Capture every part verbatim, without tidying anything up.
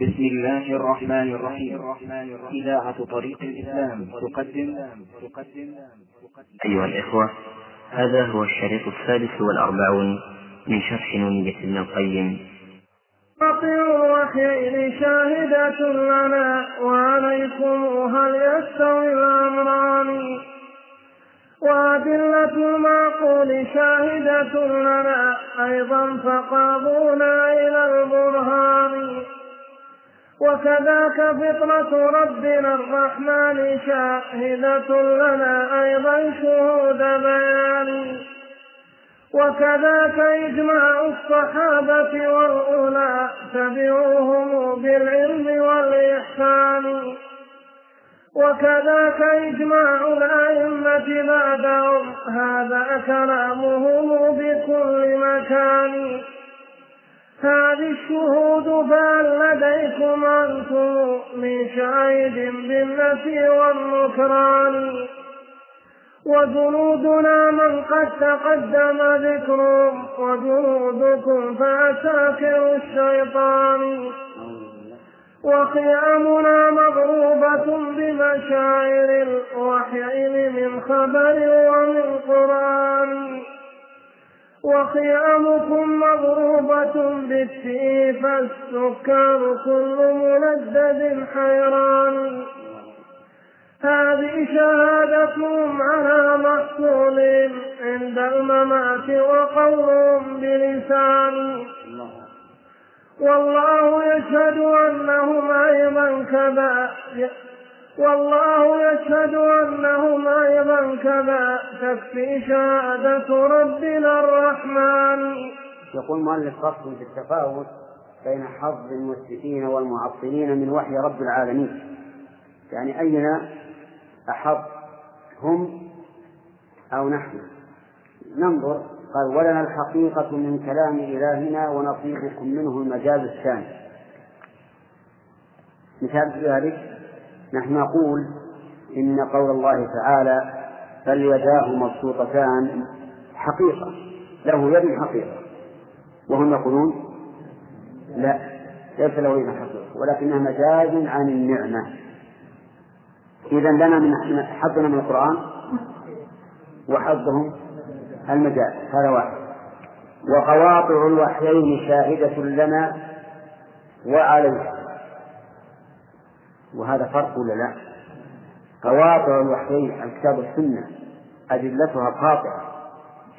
بسم الله الرحمن الرحيم. إذاعة طريق الإسلام تقدم تقدم أيها الإخوة، هذا هو الشريط الثالث والأربعون من شرح نونية ابن القيم. وخير شاهدة لنا وعليكم هل يستوي الأمران، وأدلة المعقول شاهدة لنا أيضا فقابونا إلى البرهان، وكذاك فطرة ربنا الرحمن شاهدة لنا أيضا شهود بيان، وكذاك إجماع الصحابة والأولى تبعوهم بالعلم والإحسان، وكذاك إجماع الأئمة بعدهم هذا كلامهم بكل مكان. هذه الشهود فهل لديكم أنتم من شهيد بالنفي والنكران، وجنودنا من قد تقدم ذكرهم وجنودكم فأساكر الشيطان، وقيامنا مضروبة بمشاعر الوحي من خبر ومن قرآن، وقيامكم مضروبة بالسيف السكر كل مندد حيران. هذه شهادتهم على محصول عند الممات وقولهم بلسان، والله يشهد أنهم أيضا كذا والله يشهد أنهم أيضا كذا تكفي شهادة ربنا الرحمن. يقول مؤلف خاص بالتفاوت بين حظ المسلمين والمعطلين من وحي رب العالمين، يعني أينا أحظ هم أو نحن. ننظر، قال: ولنا الحقيقة من كلام إلهنا ونصيبكم منه المجاز الثاني. مثال ذلك نحن نقول إن قول الله تعالى فليداه مبسوطتان حقيقة، له يد حقيقة، وهم يقولون لا ليس له يد حقيقة ولكنها مجاز عن النعمة. إذن لنا من حظنا من القرآن وحظهم المجاز، هذا واحد. وقواطع الوحيين شاهدة لنا وعليها، وهذا فرق ولا لا؟ قواطع الوحيين الكتاب والسنة أدلتها قاطعة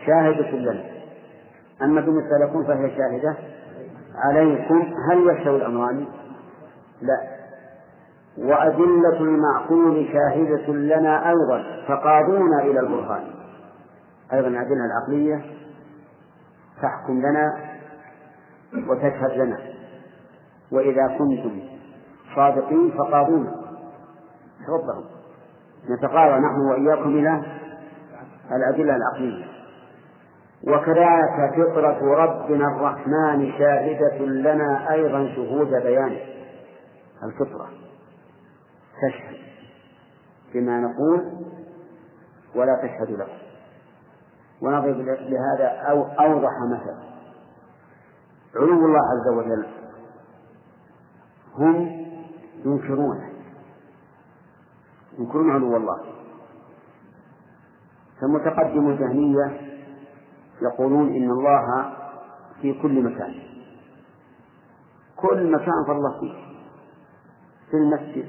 شاهدة لنا، أما دون السالكون فهي شاهدة عليكم هل يشهد الأمران؟ لا. وأدلة المعقول شاهدة لنا أيضا فقاضونا إلى البرهان، أيضا الأدلة العقلية تحكم لنا وتشهد لنا، وإذا كنتم صادقين فقاضونا ربهم، نتقاضى نحن وإياكم إلى الأدلة العقلية. وكذاك فطرة ربنا الرحمن شاهدة لنا أيضا شهود بيان. الفطرة تشهد بما نقول ولا تشهد له. ونضرب لهذا أو أوضح مثل: علو الله عز وجل هم ينكرونه، ينكرون علو الله. فالمتقدم الجهمية يقولون إن الله في كل مكان، كل مكان فالله فيه، في المسجد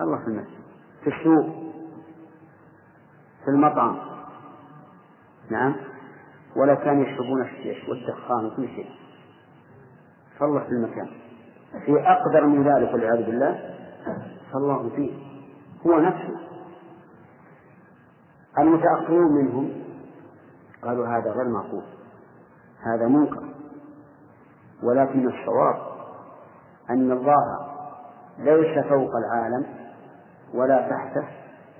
الله في المسجد، في السوق، في المطعم، نعم، ولا كان يشربون الشيش والدخان وكل شيء، فالله في المكان. في أقدر من ذلك والعياذ بالله فالله فيه هو نفسه. المتأخرون منهم قالوا هذا غير معقول، هذا منكر. ولكن الصواب أن الله ليس فوق العالم ولا تحته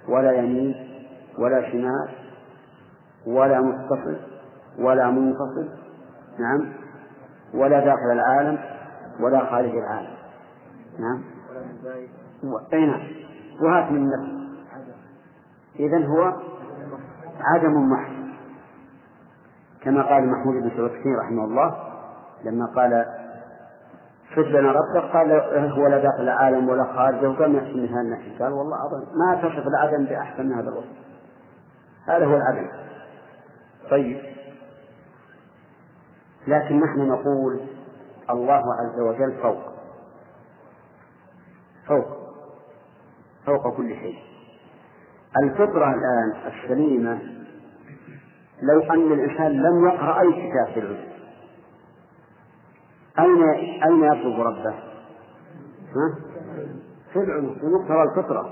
ولا يمين ولا شمال ولا متصل ولا منفصل، نعم، ولا داخل العالم ولا خارج العالم، نعم، وهات من نفسه. إذن هو عدم محض، كما قال محمود بن سعود رحمه الله لما قال شد لنا ربك قال هو لا داخل العالم ولا خارجه وقام يحسن من هذا النحو. قال والله أظن ما تصف العدم بأحسن من هذا الوصف. هذا هو العدم. طيب، لكن نحن نقول الله عز وجل فوق فوق فوق كل شيء. الفطرة الآن السليمة لو أن الإنسان لم يقرأ أي كتاب في العلم أين أين يطلب ربه؟ ها؟ في العلم، ويقرأ الفطرة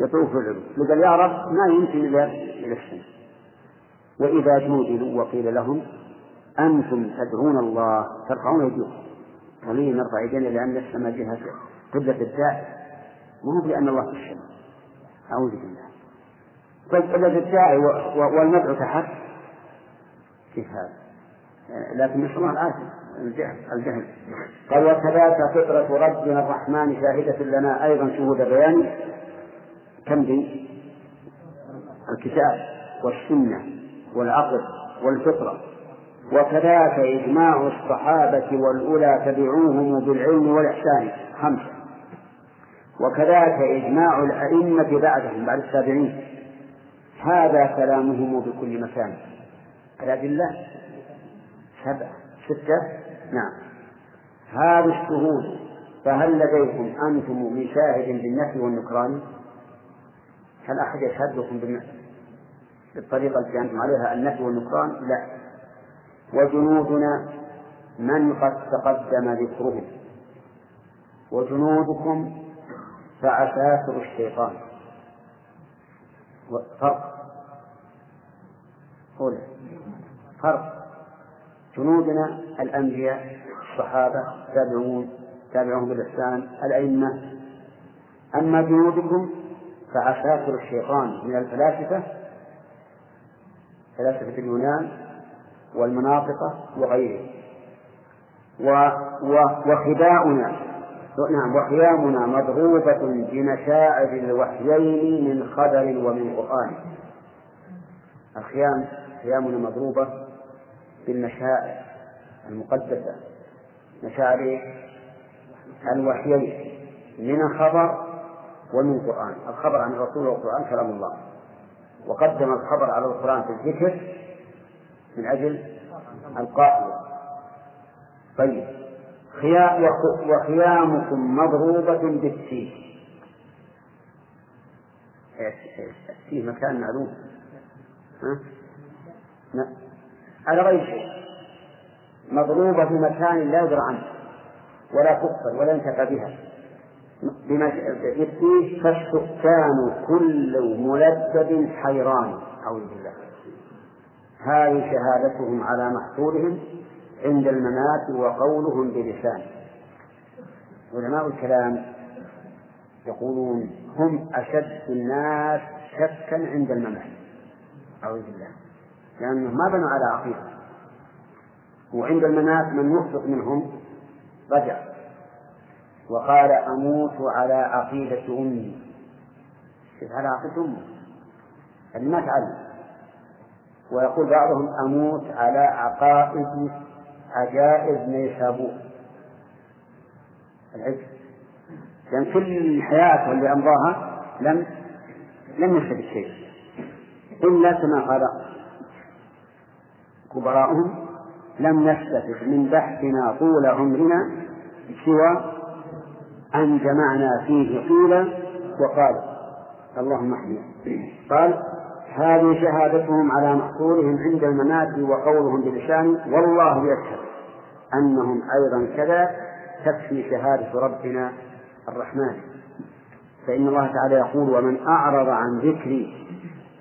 يطلب في العلم. لقال يا رب ما يمكن إلا السنة. وإذا جودلوا وقيل لهم أنتم تدعون الله ترفعون يديكم. وليه نرفع يدينا؟ لأن السماء جهة قبلة الداعي، مو لأن الله في السماء. أعوذ بالله. فالذي الداعي والمدعو تحت في هذا، لكن مش الله الآثم الجهل. قال وكذلك فطرة ربنا الرحمن شاهدة لنا أيضا شهود بيان. كم دي؟ الكتاب والسنة والعقل والفطرة. وكذلك إجماع الصحابة والأولى تبعوهم بالعلم والإحسان خمسة. وكذلك إجماع الأئمة بعدهم بعد التابعين. هذا كلامهم بكل مكان. الأدلة سبعة ستة. نعم، هذه الشهود. فهل لديكم أنتم من شاهد بالنفي والنكران؟ هل أحد يشهد لكم بالنفي بالطريقة التي أنتم عليها النفي والنكران؟ لا. وجنودنا من قد تقدم ذكرهم وجنودكم فعساكر الشيطان. فرق قول فرق جنودنا الأنبياء الصحابة تابعون تابعهم بالإحسان الأئمة. أما جنودكم فعساكر الشيطان من الفلاسفة فلاسفة اليونان والمناطقة وغيره. وخداؤنا نعم وقيامنا مضغوبة بمشاعر الوحيين من خبر ومن قرآن. الخيام خيامنا مضروبة بالمشاعر المقدسة، مشاعر الوحيين من خبر ومن قرآن. الخبر عن الرسول والقرآن كلام الله، وقدم الخبر على القرآن في الذكر من أجل القائل. طيب، وخيامكم مضروبة بالتيه. التيه مكان معلوم على غير شيء، مضروبة بمكان لا يدرى عنه ولا تقبل ولا ينتفى بها. بالتيه فالسكان كل ملدد حيران. أعوذ بالله. هذه شهادتهم على محصولهم عند الممات وقولهم بلسان. علماء الكلام يقولون هم أشد الناس شكا عند الممات، أعوذ بالله، لأنه ما بنوا على عقيدة. وعند الممات من يخطئ منهم رجع وقال أموت على عقيدة أمي. على عقيدة أمي ما تعلم. ويقول بعضهم أموت على عقائد عجائز نيسابور العجل، لأن يعني كل حياته واللي أمضاها لم لم يشهد الشيء إلا كما قال كبراؤهم لم نستفد من بحثنا طول عمرنا سوى أن جمعنا فيه قيلا وقال اللهم احمد. قال هذه شهادتهم على محصولهم عند الممات وقولهم بلسان والله يشهد أنهم أيضا كذا. تكفي شهادة ربنا الرحمن، فإن الله تعالى يقول ومن أعرض عن ذكري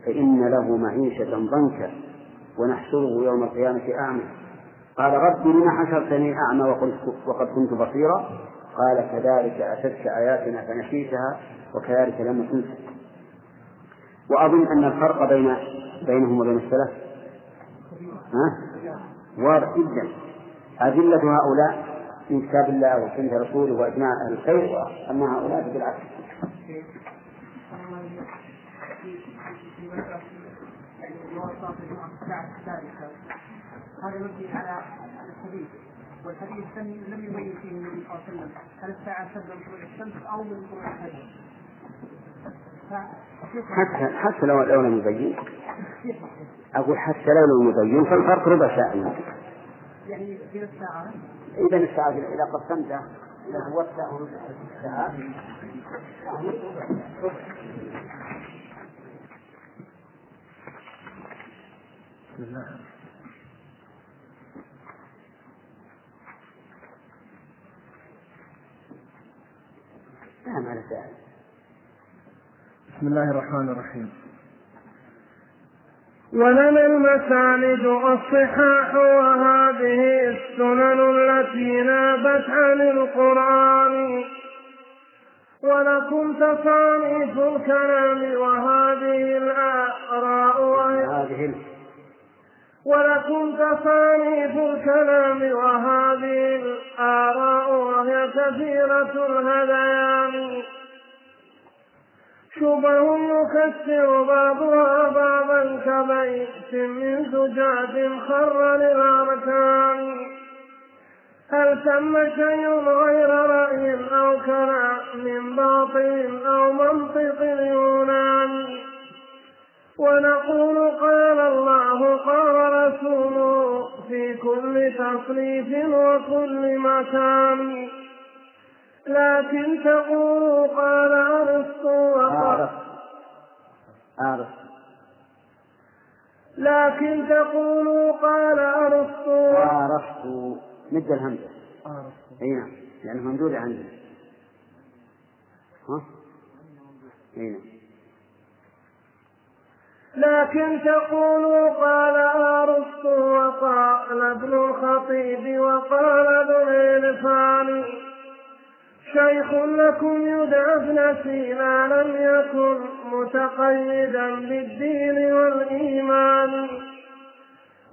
فإن له معيشة ضنكا ونحشره يوم القيامة أعمى. قال رب لم حشرتني أعمى وقد كنت بصيرا؟ قال كذلك أتتك آياتنا فنسيتها وكذلك لم تنسى. وأظن أن الفرق بين بينهم وبين السلف واضح جدا. أدلة هؤلاء من كتاب الله وسنة رسوله وإجماع أهل الخير، أما هؤلاء بالعكس. هذا يدل على الحديث والحديث الثاني لم يبين فيه النبي صلى الله عليه وسلم هل الساعة شد من طلوع الشمس أو من طلوع الفجر. حتى حتى لو لو لم يبين، أقول حتى لو لم يبين فالفرق ربع ساعة. يعني إذا الساعة إذا الساعة إذا قسمتها إذا هو الساعة ربع ساعة. بسم الله بسم الله الرحمن الرحيم. ولنا المساند الصحاح وهذه السنن التي نابت عن القرآن، ولكم تصانيف الكلام وهذه الآراء وهذه ولكم تصانيف الكلام وهذه الآراء وهي كثيرة الهذيان، شبه يكسر بعضها بابا كبيت من زجاج خر للأركان، هل تم شيء غير رأي أو كلام من باطل أو منطق اليونان؟ ونقول قال الله قال رسوله في كل تصنيف وكل مكان، لكن تقول قال أرسطو وقال لكن تقول قال أرسطو أرسطو مد الهمزة أرسطو، أي نعم لأنه ممدود عندنا، ها أي نعم، لكن تقول قال أرسطو وقال ابن الخطيب وقال ذو العرفان، شيخ لكم يدعى ابن سينا لم يكن متقيدا بالدين والإيمان،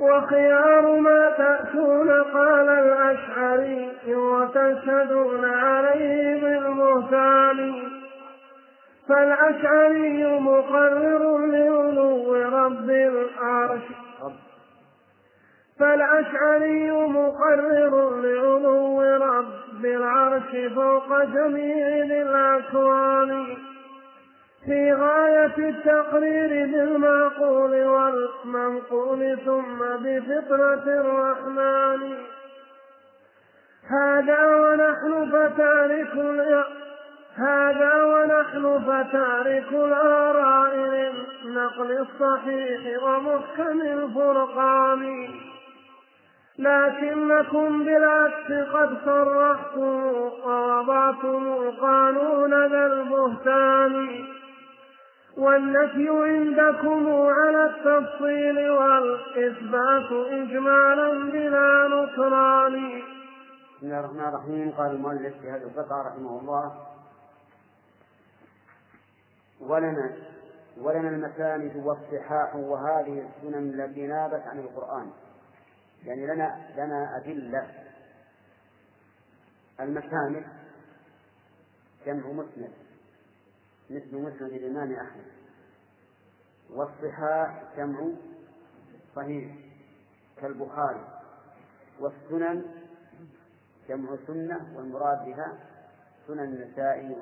وخيار ما تأتون قال الأشعري وتشهدون عليه بالبهتان، فالأشعري مقرر لعلو رب العرش فالأشعري مقرر لعلو رب العرش فوق جميع الأكوان، في غاية التقرير بالمعقول والمنقول ثم بفطرة الرحمن، هذا ونحن فتارك اليأس هذا ونحن فتارك الآراء للنقل الصحيح ومحكم الفرقان، لكنكم بالعكس قد صرحتم ووضعتم القانون ذا البهتان، والنفي عندكم على التفصيل والإثبات إجمالا بلا نكران. بسم الله الرحمن الرحيم. قال المؤلف في هذه القطعة رحمه الله: ولنا ولنا المساند والصحاح وهذه السنن التي نابت عن القرآن، يعني لنا لنا أدلة. المساند جمع مسند مثل مسند الإمام أحمد، والصحاح جمع صحيح كالبخاري، والسنن جمع سنة والمراد بها سنن النسائي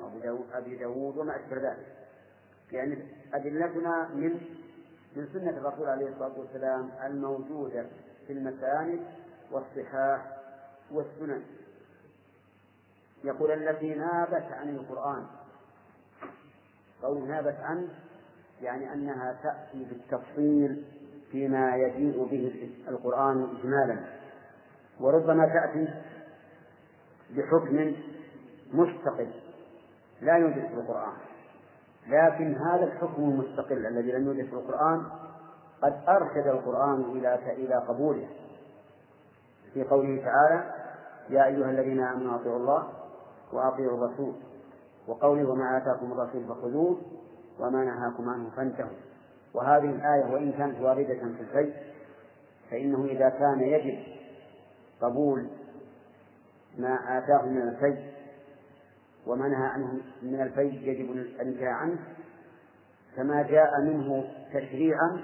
وأبي داود وما أشبه ذلك، يعني أدلتنا من من سنة الرسول عليه الصلاة والسلام الموجودة في المساند والصحاح والسنن. يقول التي نابت عن القرآن، قول نابت عنه يعني أنها تأتي بالتفصيل فيما يجيء به القرآن إجمالا، وربما تأتي بحكم مستقل لا يوجد في القرآن، لكن هذا الحكم المستقل الذي لم يوجد في القرآن قد أرشد القرآن إلى إلى قبوله في قوله تعالى: يا أيها الذين آمنوا أطيعوا الله وأطيعوا الرسول، وقوله: وما آتاكم الرسول فخذوه وما نهاكم عنه فانتهوا. وهذه الآية وإن كانت واردة في الشيء، فإنه إذا كان يجب قبول ما آتاه من الشيء وما نهى عنه من الفيء يجب الانتهاء عنه، فما جاء منه تشريعا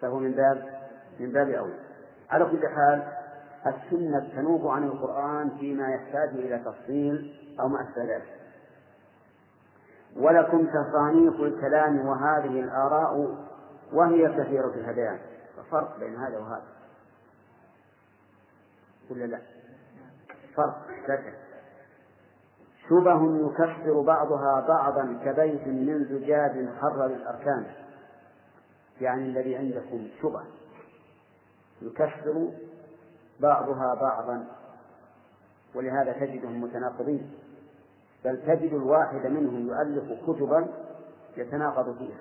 فهو من باب من باب أولى. على كل حال السنة تنوب عن القرآن فيما يحتاج إلى تفصيل أو ما أشبه ذلك. ولكم تصانيف الكلام وهذه الآراء وهي كثيرة الهدايا. ففرق بين هذا وهذا ولا لا؟ فرق شتى. شبه يكفر بعضها بعضا كبيت من زجاج حر الأركان، يعني الذي عندكم شبه يكفر بعضها بعضا، ولهذا تجدهم متناقضين، بل تجد الواحد منهم يؤلف كتبا يتناقض فيها.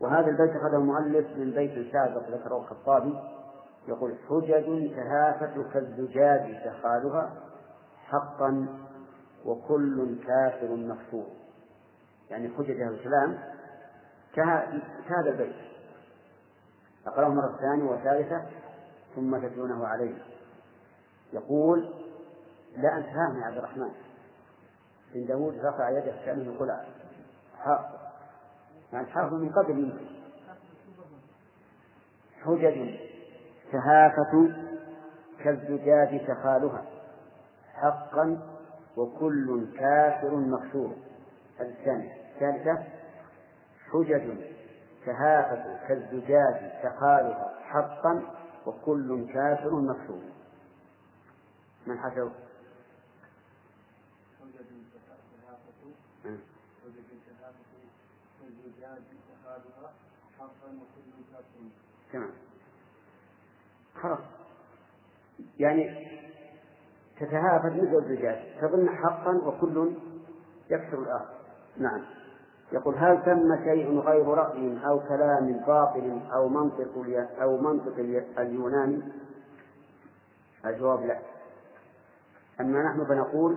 وهذا البيت أخذه المؤلف من بيت سابق ذكره الخطابي يقول: حجج تهافت كالزجاج تخالها حقا وكل كافر مكفور. يعني حجج أهل الإسلام كهذا البيت، أقرأه مرة ثانية وثالثة ثم تدلونه عليه. يقول: لا أنت فاهم يا عبد الرحمن. إن داود رفع يده كأنه يقول حافظ، يعني حافظ من قبل. يمكن حجج تهافت كالزجاج تخالها حقا وكل كافر مكسور. الثانية الثالثة: حجج تهافت كالزجاج تخالها حقا وكل كافر مكسور. من حسب تمام خلاص، يعني تتهافت مثل الزجاج تظن حقا وكل يكسر الآخر. نعم. يقول: هل تم شيء غير رأي أو كلام باطل أو منطق أو منطق اليوناني؟ الجواب: لا. أما نحن فنقول: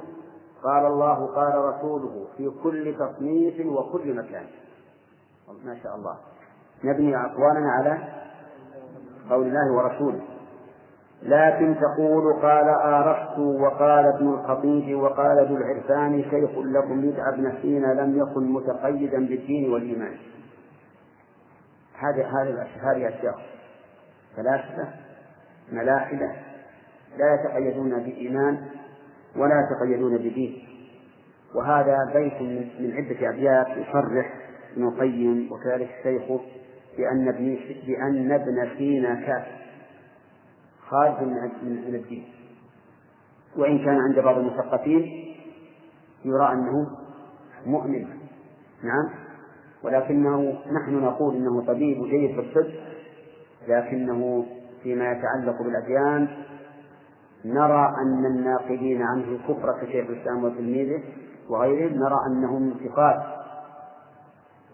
قال الله قال رسوله في كل تصنيف وكل مكان. ما شاء الله، نبني أقوالنا على قول الله ورسوله. لكن تقول: قال آرخت وقال ابن الخطيب وقال ابن العرفان شيخ لكم يدعى ابن سينا لم يكن متقيدا بالدين والإيمان. هذه هذه أشياء ثلاثة ملاحدة لا يتقيدون بإيمان ولا يتقيدون بدين. وهذا بيت من عدة أبيات يصرح ابن القيم وكذلك شيخه بأن ابن بأن ابن سينا كافر خارج من الدين، وإن كان عند بعض المثقفين يرى أنه مؤمن. نعم. ولكنه نحن نقول أنه طبيب جيد بالصدق، لكنه فيما يتعلق بالأديان نرى أن الناقدين عنه كفر كشيخ الإسلام وتلميذه وغيره نرى أنهم ثقات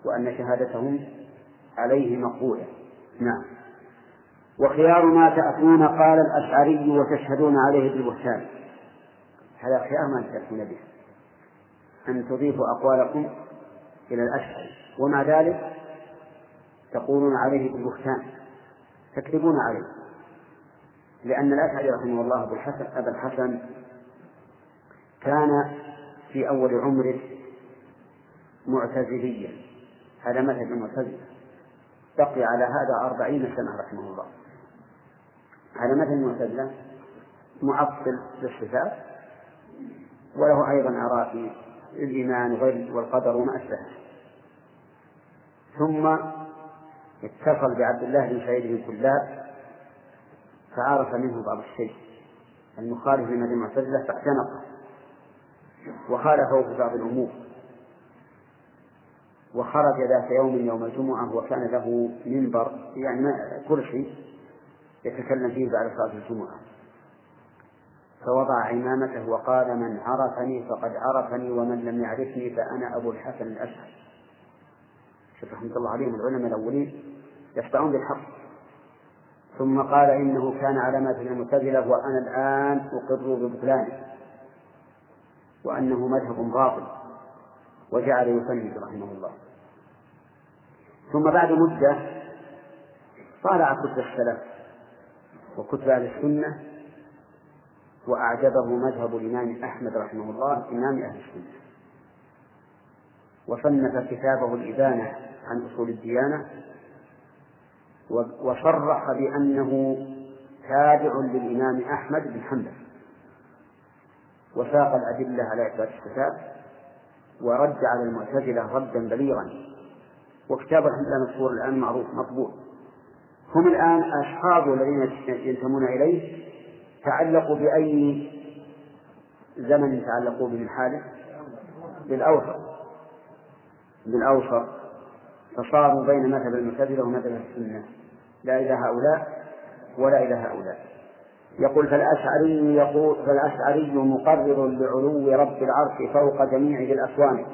وأن شهادتهم عليه مقبولة. نعم. وخيار ما تأتون قال الأشعري وتشهدون عليه بالبهتان. هذا خيار ما تأتون به، أن تضيفوا أقوالكم إلى الأشعري ومع ذلك تقولون عليه بالبهتان، تكذبون عليه. لأن الأشعري رحمه الله أبو الحسن أبو الحسن كان في أول عمره معتزليا، هذا مذهب المعتزلة، بقي على هذا أربعين سنة رحمه الله. هذا مذهب المعتزلة معطل للصفات، وله أيضا آراء في الإيمان والغيب والقدر وما أشبهه. ثم اتصل بعبد الله بن سعيد بن كلاب فعرف منه بعض الشيء المخالف لمذهب المعتزلة فاعتنقه وخالفه في بعض الأمور، وخرج ذات يوم يوم الجمعة وكان له منبر يعني كرسي يتكلم فيه بعد صلاة الجمعة، فوضع عمامته وقال: من عرفني فقد عرفني ومن لم يعرفني فأنا أبو الحسن الأشعري. شوف رحمة الله عليهم العلماء الأولين يشفعون بالحق. ثم قال: إنه كان على مذهب المعتزلة وأنا الآن أقر ببطلانه وأنه مذهب باطل، وجعل يفند رحمه الله. ثم بعد مدة طالع كتب السلف وكتب أهل السنة وأعجبه مذهب الإمام أحمد رحمه الله إمام أهل السنة، وصنف كتابه الإبانة عن أصول الديانة وصرح بأنه تابع للإمام أحمد بن حنبل، وساق الأدلة على إثبات الكتاب، ورد على المعتزلة ردا بليغا، وكتاب الحمد مشهور الآن معروف مطبوع. هم الآن أشخاص الذين ينتمون إليه تعلقوا بأي زمن تعلقوا به الحادث؟ بالأوسط، بالأوسط، فصاروا بين مذهب المعتزلة ومذهب السنة، لا إلى هؤلاء ولا إلى هؤلاء. يقول فالأشعري يقول فالأشعري مقرر لعلو رب العرش فوق جميع ذي الأكوان،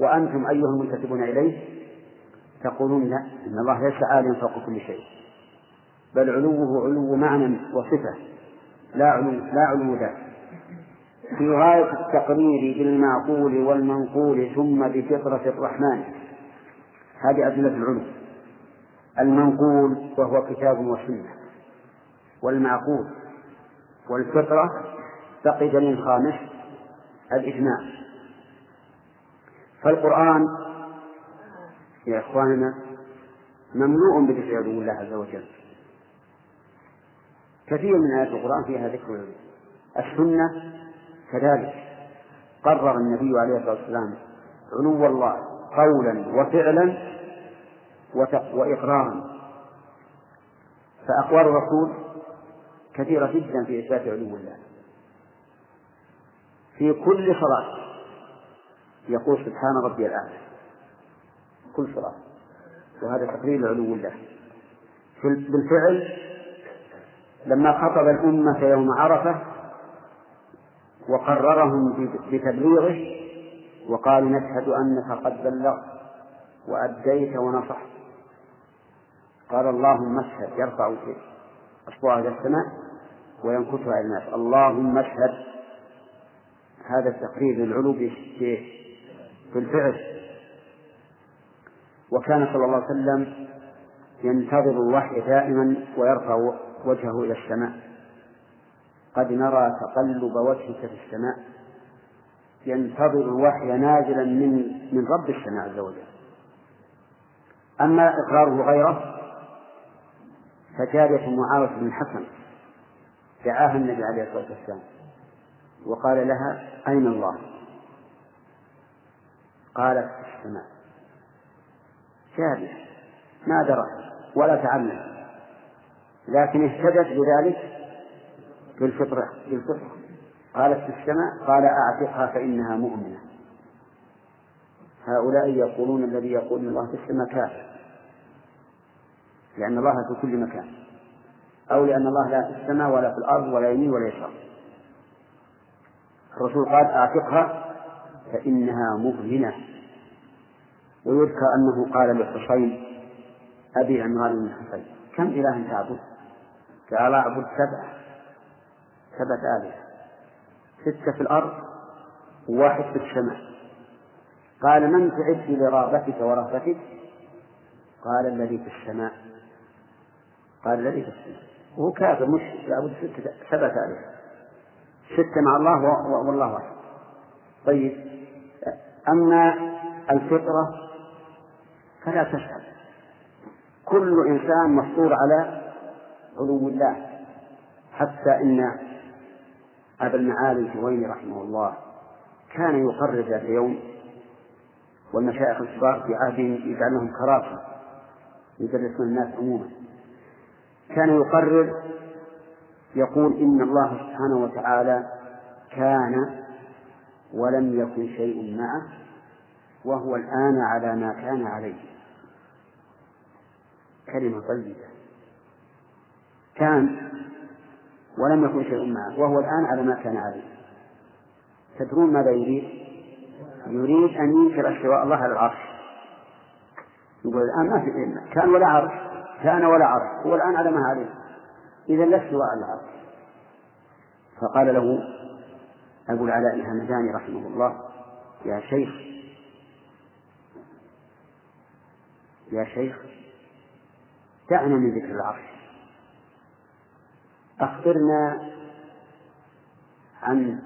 وأنتم أيها المنتسبون إليه تقولون لا، إن الله ليس عاليا فوق كل شيء، بل علوه علو معنى وصفة لا علو لا علو ذات، في غاية التقرير بالمعقول والمنقول ثم بفطرة الرحمن. هذه أدلة العلو. المنقول وهو كتاب وسنة، والمعقول والفطرة فقد للخامس الإجماع. فالقرآن يا إخواننا مملوء بذكر علو الله عز وجل، كثير من آيات القرآن فيها ذكر علو. السنة كذلك قرر النبي عليه الصلاة والسلام علو الله قولا وفعلا وإقرارا، فأقوال الرسول كثيرة جدا في إثبات علو الله في كل صلاة، يقول سبحان ربي الأعلى كل صلاة، وهذا تقرير علو الله. بالفعل لما خطب الأمة يوم عرفة وقررهم بتبليغه وقالوا نشهد أنك قد بلغت وأديت ونصحت، قال اللهم اشهد، يرفع أصبعه إلى السماء وينكتها إلى الناس اللهم اشهد. هذا التقرير للعلو في الفعل. وكان صلى الله عليه وسلم ينتظر الوحي دائما ويرفع وجهه إلى السماء. قد نرى تقلب وجهك في السماء، ينتظر الوحي نازلا من من رب السماء عز وجل. أما إقراره غيره فجارية معاوية بن الحكم دعاها النبي عليه الصلاة والسلام وقال لها أين الله؟ قالت في السماء. جارية ما درت ولا تعلمت، لكن اهتدت بذلك بالفطرة. قالت في السماء، قال أعتقها فإنها مؤمنة. هؤلاء يقولون الذي يقول إن الله في السماء كافر، لأن الله في كل مكان، أو لأن الله لا في السماء ولا في الأرض ولا يمين ولا يسار. الرسول قال أعتقها فإنها مؤمنة. ويذكر أنه قال للحصين أبي عمران بن الحصين كم إله تعبد؟ قال أعبد سبعة سبعة آلهة، ستة في الأرض وواحد في السماء. قال من تعد لرغبتك ورهبتك؟ قال الذي في السماء. قال الذي في السماء، وهو كافر مش يعبد ستة سبعة آلهة، ستة مع الله والله واحد. طيب أما الفطرة فلا تشعر، كل إنسان مفطور على علو الله. حتى إن أبو المعالي الجويني رحمه الله كان يقرر ذات يوم، والمشايخ الكبار في عهده يجعلهم كراسة يدرسون الناس عموما، كان يقرر يقول إن الله سبحانه وتعالى كان ولم يكن شيء معه وهو الآن على ما كان عليه. كلمة طيبة، كان ولم يكن شيء معه وهو الآن على ما كان عليه. تدرون ماذا يريد؟ يريد أن ينكر استواء الله على العرش. يقول الآن ما في كان ولا عرش، كان ولا عرش، هو الآن على ما عليه، إذا لا استواء على العرش. فقال له أبو العلاء الهمذاني رحمه الله يا شيخ يا شيخ دعنا من ذكر العرش، أخبرنا عن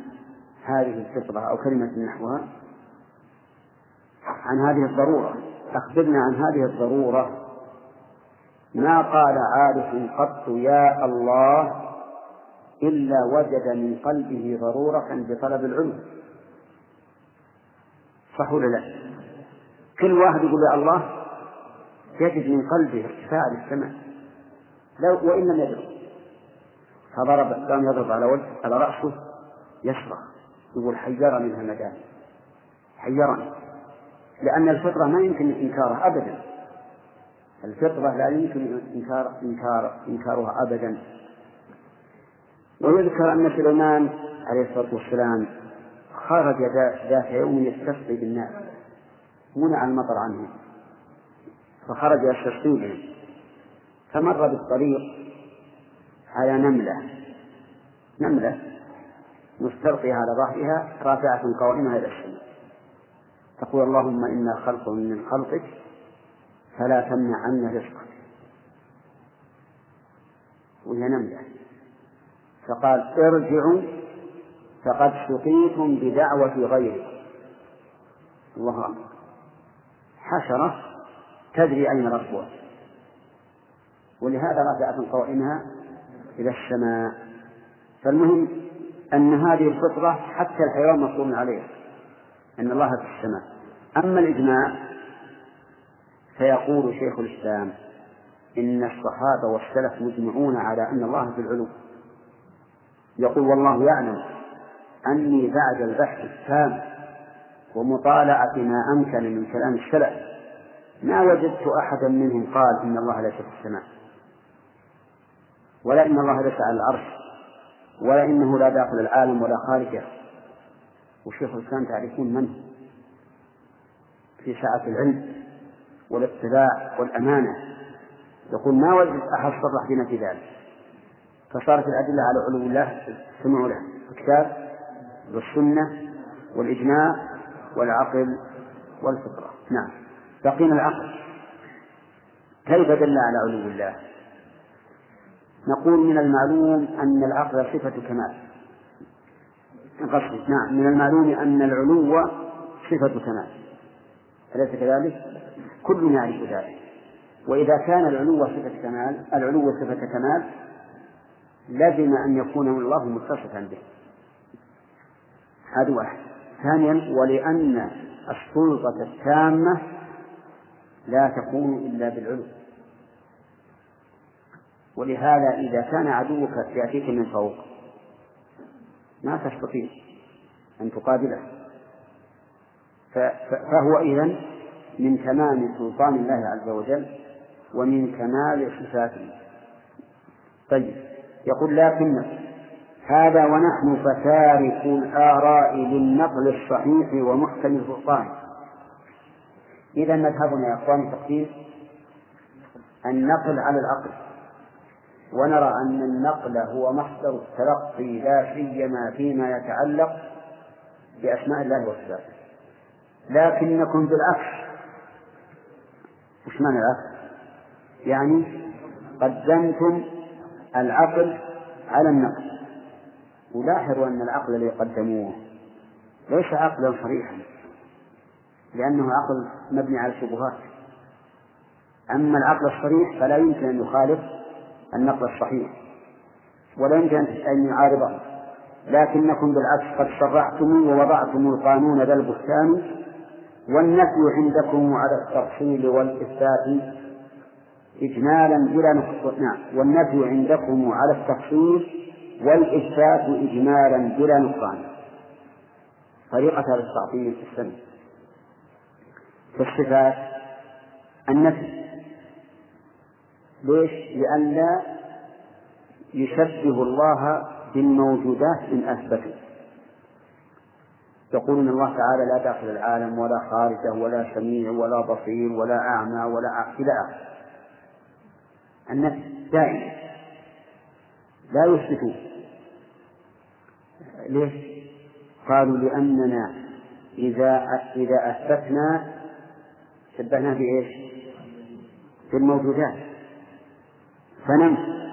هذه الفطرة أو كلمة نحوها، عن هذه الضرورة، أخبرنا عن هذه الضرورة ما قال عارف قط يا الله إلا وجد من قلبه ضرورة بطلب العلم، صح ولا لا؟ كل واحد يقول يا الله يجد من قلبه ارتفاع للسماء لو وإن لم يدرك. فضرب الإسلام يضرب على وجهه على رأسه يصرخ يقول حيرا من همدان، حيرا، لأن الفطرة ما يمكن إنكارها أبدا، الفطرة لا يمكن إنكار إنكار إنكارها أبدا. ويذكر أن سليمان عليه الصلاة والسلام خرج ذات يوم يستسقي بالناس، منع المطر عنه فخرج يستسقي بهم، فمر بالطريق على نملة نملة مستلقية على ظهرها رافعة قوائمها إلى السماء تقول اللهم إنا خلق من خلقك فلا تمنع عنا رزقك، وهي نملة. فقال ارجعوا فقد سقيتم بدعوة غيركم. الله أكبر، حشرة تدري أين ربها، ولهذا رافعة قوائمها إلى السماء. فالمهم أن هذه الفطرة حتى الحيوان مصدوم عليها أن الله في السماء. أما الإجماع فيقول شيخ الإسلام إن الصحابة والسلف مجمعون على أن الله في العلو، يقول والله يعلم أني بعد البحث التام ومطالعة ما أمكن من كلام السلف ما وجدت أحدا منهم قال إن الله ليس في السماء، ولا إن الله ليس على العرش، ولا إنه لا داخل العالم ولا خارجه. والشيخ الإسلام تعرفون منه في ساعة العلم والاتباع والأمانة، يقول ما وجد أحد صرح بنا في ذلك، فصارت الأدلة على علو الله سمعوا له الكتاب والسنة والإجماع والعقل والفطرة. نعم، بقينا العقل، كيف دل على علو الله؟ نقول من المعلوم أن العقل صفة كمال قصد. نعم، من المعلوم أن العلو صفة كمال، أليس كذلك؟ كل يعرف ذلك. وإذا كان العلو صفة كمال العلو صفة كمال لازم أن يكون الله متصفا به، هذا واحد. ثانيا، ولأن السلطة التامة لا تكون إلا بالعلو، ولهذا إذا كان عدوك يأتيك من فوق ما تستطيع أن تقابله، فهو إذن من تمام سلطان الله عز وجل ومن كمال صفاته. طيب، يقول لكن هذا ونحن فتارك الآراء للنقل الصحيح ومحكم الفرقان. إذا مذهبنا يا أخوان تقدير النقل على العقل، ونرى أن النقل هو مصدر التلقي لا سيما فيما يتعلق بأسماء الله وصفاته. لكنكم بالعكس، وش معنى العكس؟ يعني قدمتم العقل على النقل. ولاحظوا أن العقل الذي قدموه ليس عقلا صريحا لأنه عقل مبني على الشبهات، أما العقل الصريح فلا يمكن أن يخالف النقل الصحيح ولا يمكن أن يعارضه. لكنكم بالعكس قد شرعتم ووضعتم القانون ذا البستان، والنفي عندكم على التفصيل والإثبات إجمالا بلا نقص. نعم، والنفي عندكم على التفصيل والإثبات إجمالا بلا نقصان، طريقة للتعطيل في السنة. في الصفات النفي، ليش؟ لئلا يشبه الله بالموجودات إن أثبته. يقول إن الله تعالى لا داخل العالم ولا خارجه ولا سميع ولا بصير ولا أعمى ولا إلى آخره، النفي دائما لا يثبتون. ليش؟ قالوا لأننا إذا إذا أثبتنا شبهنا بإيش؟ في الموجودات فننفي.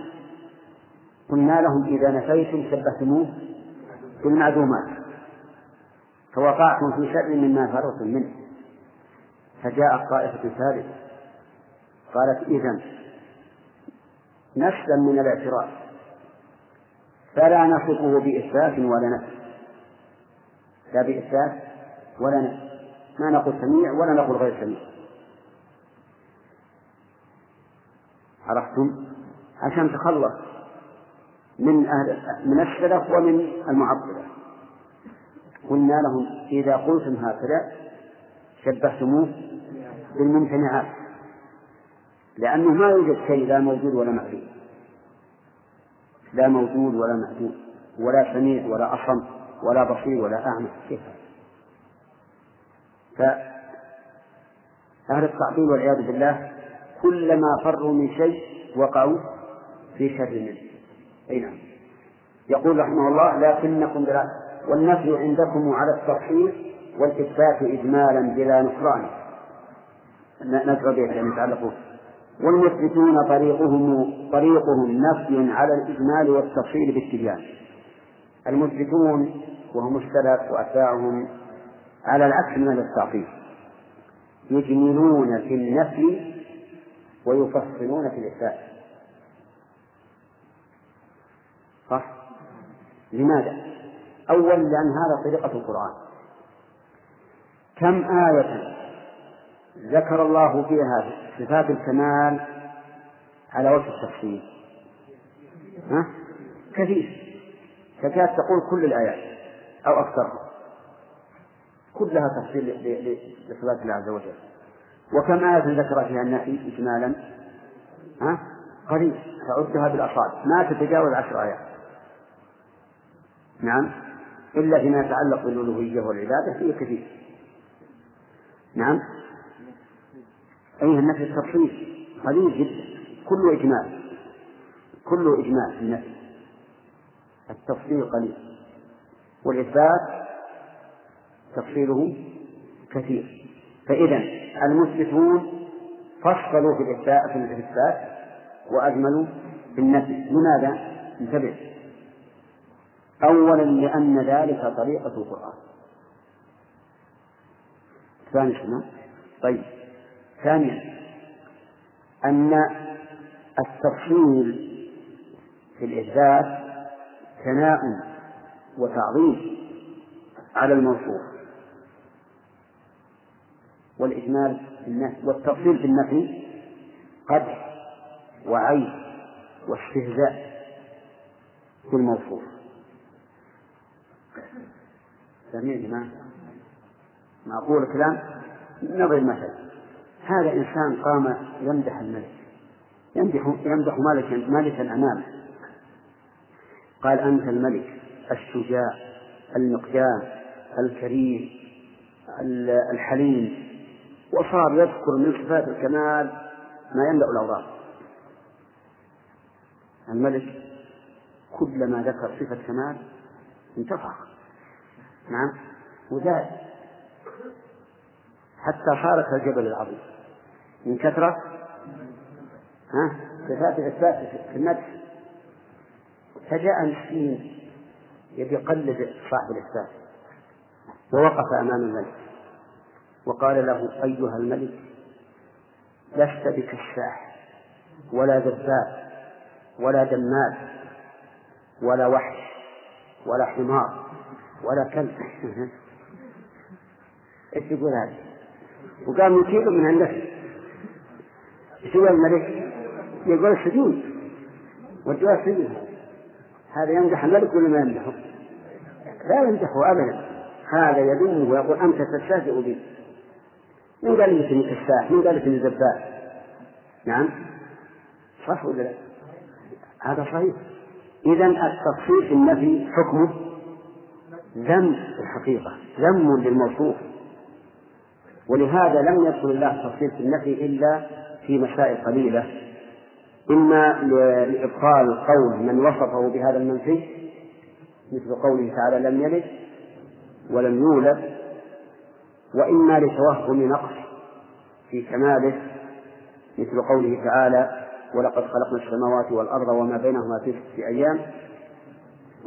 قلنا لهم إذا نفيتم شبهتموه في المعدومات فوقعتم في شر مما فرطتم منه. فجاءت طائفة ثالثة قالت إذن نفسا من الاعتراف، فلا نصفه بإسراف ولا نفس، لا بإسراف ولا نفس، ما نقول سميع ولا نقول غير سميع. عرفتم؟ عشان تخلص من أهل من السلف ومن المعطلة. قلنا لهم إذا قلتم هكذا شبهتموه بالممتنعات، لأنه ما يوجد شيء لا موجود ولا معدوم، لا موجود ولا معدوم، ولا سميع ولا أصم ولا بصير ولا أعمى. فأهل التعطيل والعياذ بالله كلما فروا من شيء وقعوا في شر منه. أي نعم. يقول رحمه الله: لكنكم بلا والنفي عندكم على التصحيح والإثبات إجمالا بلا نصران نجرى به يعني تعلقون، والمثبتون طريقهم طريقهم نفي على الإجمال والتفصيل بالتبيان. المثبتون وهم السلف وأتباعهم على العكس من التعطيل، يجملون في النفي ويفصلون في الإثبات. صح؟ لماذا؟ أولا لأن هذا طريقة القرآن. كم آية ذكر الله فيها صفات الكمال على وجه التفصيل؟ ها؟ كثير، تكاد تقول كل الآيات أو أكثرها، كلها تفصيل لصفات الله عز وجل. وكم آية ذكر فيها النفي إجمالا؟ ها؟ قليل، تعدها بالأصابع، ما تتجاوز عشر آيات. نعم، إلا فيما يتعلق بالألوهية والعبادة فيه كثير. نعم، أيها النفي التفصيل قليل جدا، كله إجمال، كله إجمال. النفي التفصيل قليل، والإثبات تفصيله كثير. فإذا المثبتون فصلوا في الإثبات وأجملوا في النفي. لماذا؟ انتبه. أولا لأن ذلك طريقة القرآن. ثانيا طيب ثانيا أن التفصيل في الإثبات ثناء وتعظيم على الموصوف، والإجمال والتفصيل في النفي قدح وعيب واستهزاء بالموصوف. سمعت ما؟ معقول الكلام؟ نظر مثلا، هذا إنسان قام يمدح الملك، يمدح يمدح مالكا مالكا أمامه، قال: أنت الملك الشجاع المقيام الكريم الحليم، وصار يذكر من صفات الكمال ما يملأ الأوراق. الملك كلما ذكر صفة كمال انتفع. نعم، وزاد حتى خارق الجبل العظيم من كثرة صفات الإثبات في النفس. فجاء مسكين يبي يقلد صاحب الإثبات، ووقف أمام الملك وقال له: أيها الملك، لست بكشاح ولا ذباب ولا دماس ولا وحش ولا حمار ولا كلب. ايش يقول هذا؟ وقام يطير من النفس. ايش يقول الملك؟ يقول سجود والجواب سجود. هذا يمدح الملك ولا ما يمدحه؟ لا يمدحه ابدا. هذا يذمه ويقول: انت تستهزئ بي. من قال لي اني كساح؟ من قال لي اني ذباب؟ نعم، صح ولا لا؟ هذا صحيح. إذن التفصيل في النفي حكمه ذم الحقيقة، ذم للموصوف، ولهذا لم يدخل الله التفصيل في النفي إلا في مسائل قليلة، إما لإبطال قول من وصفه بهذا المنفي، مثل قوله تعالى: لم يلد ولم يولد، وإما لتوهم نقص في كماله، مثل قوله تعالى: ولقد خلقنا السماوات والأرض وما بينهما في ستة أيام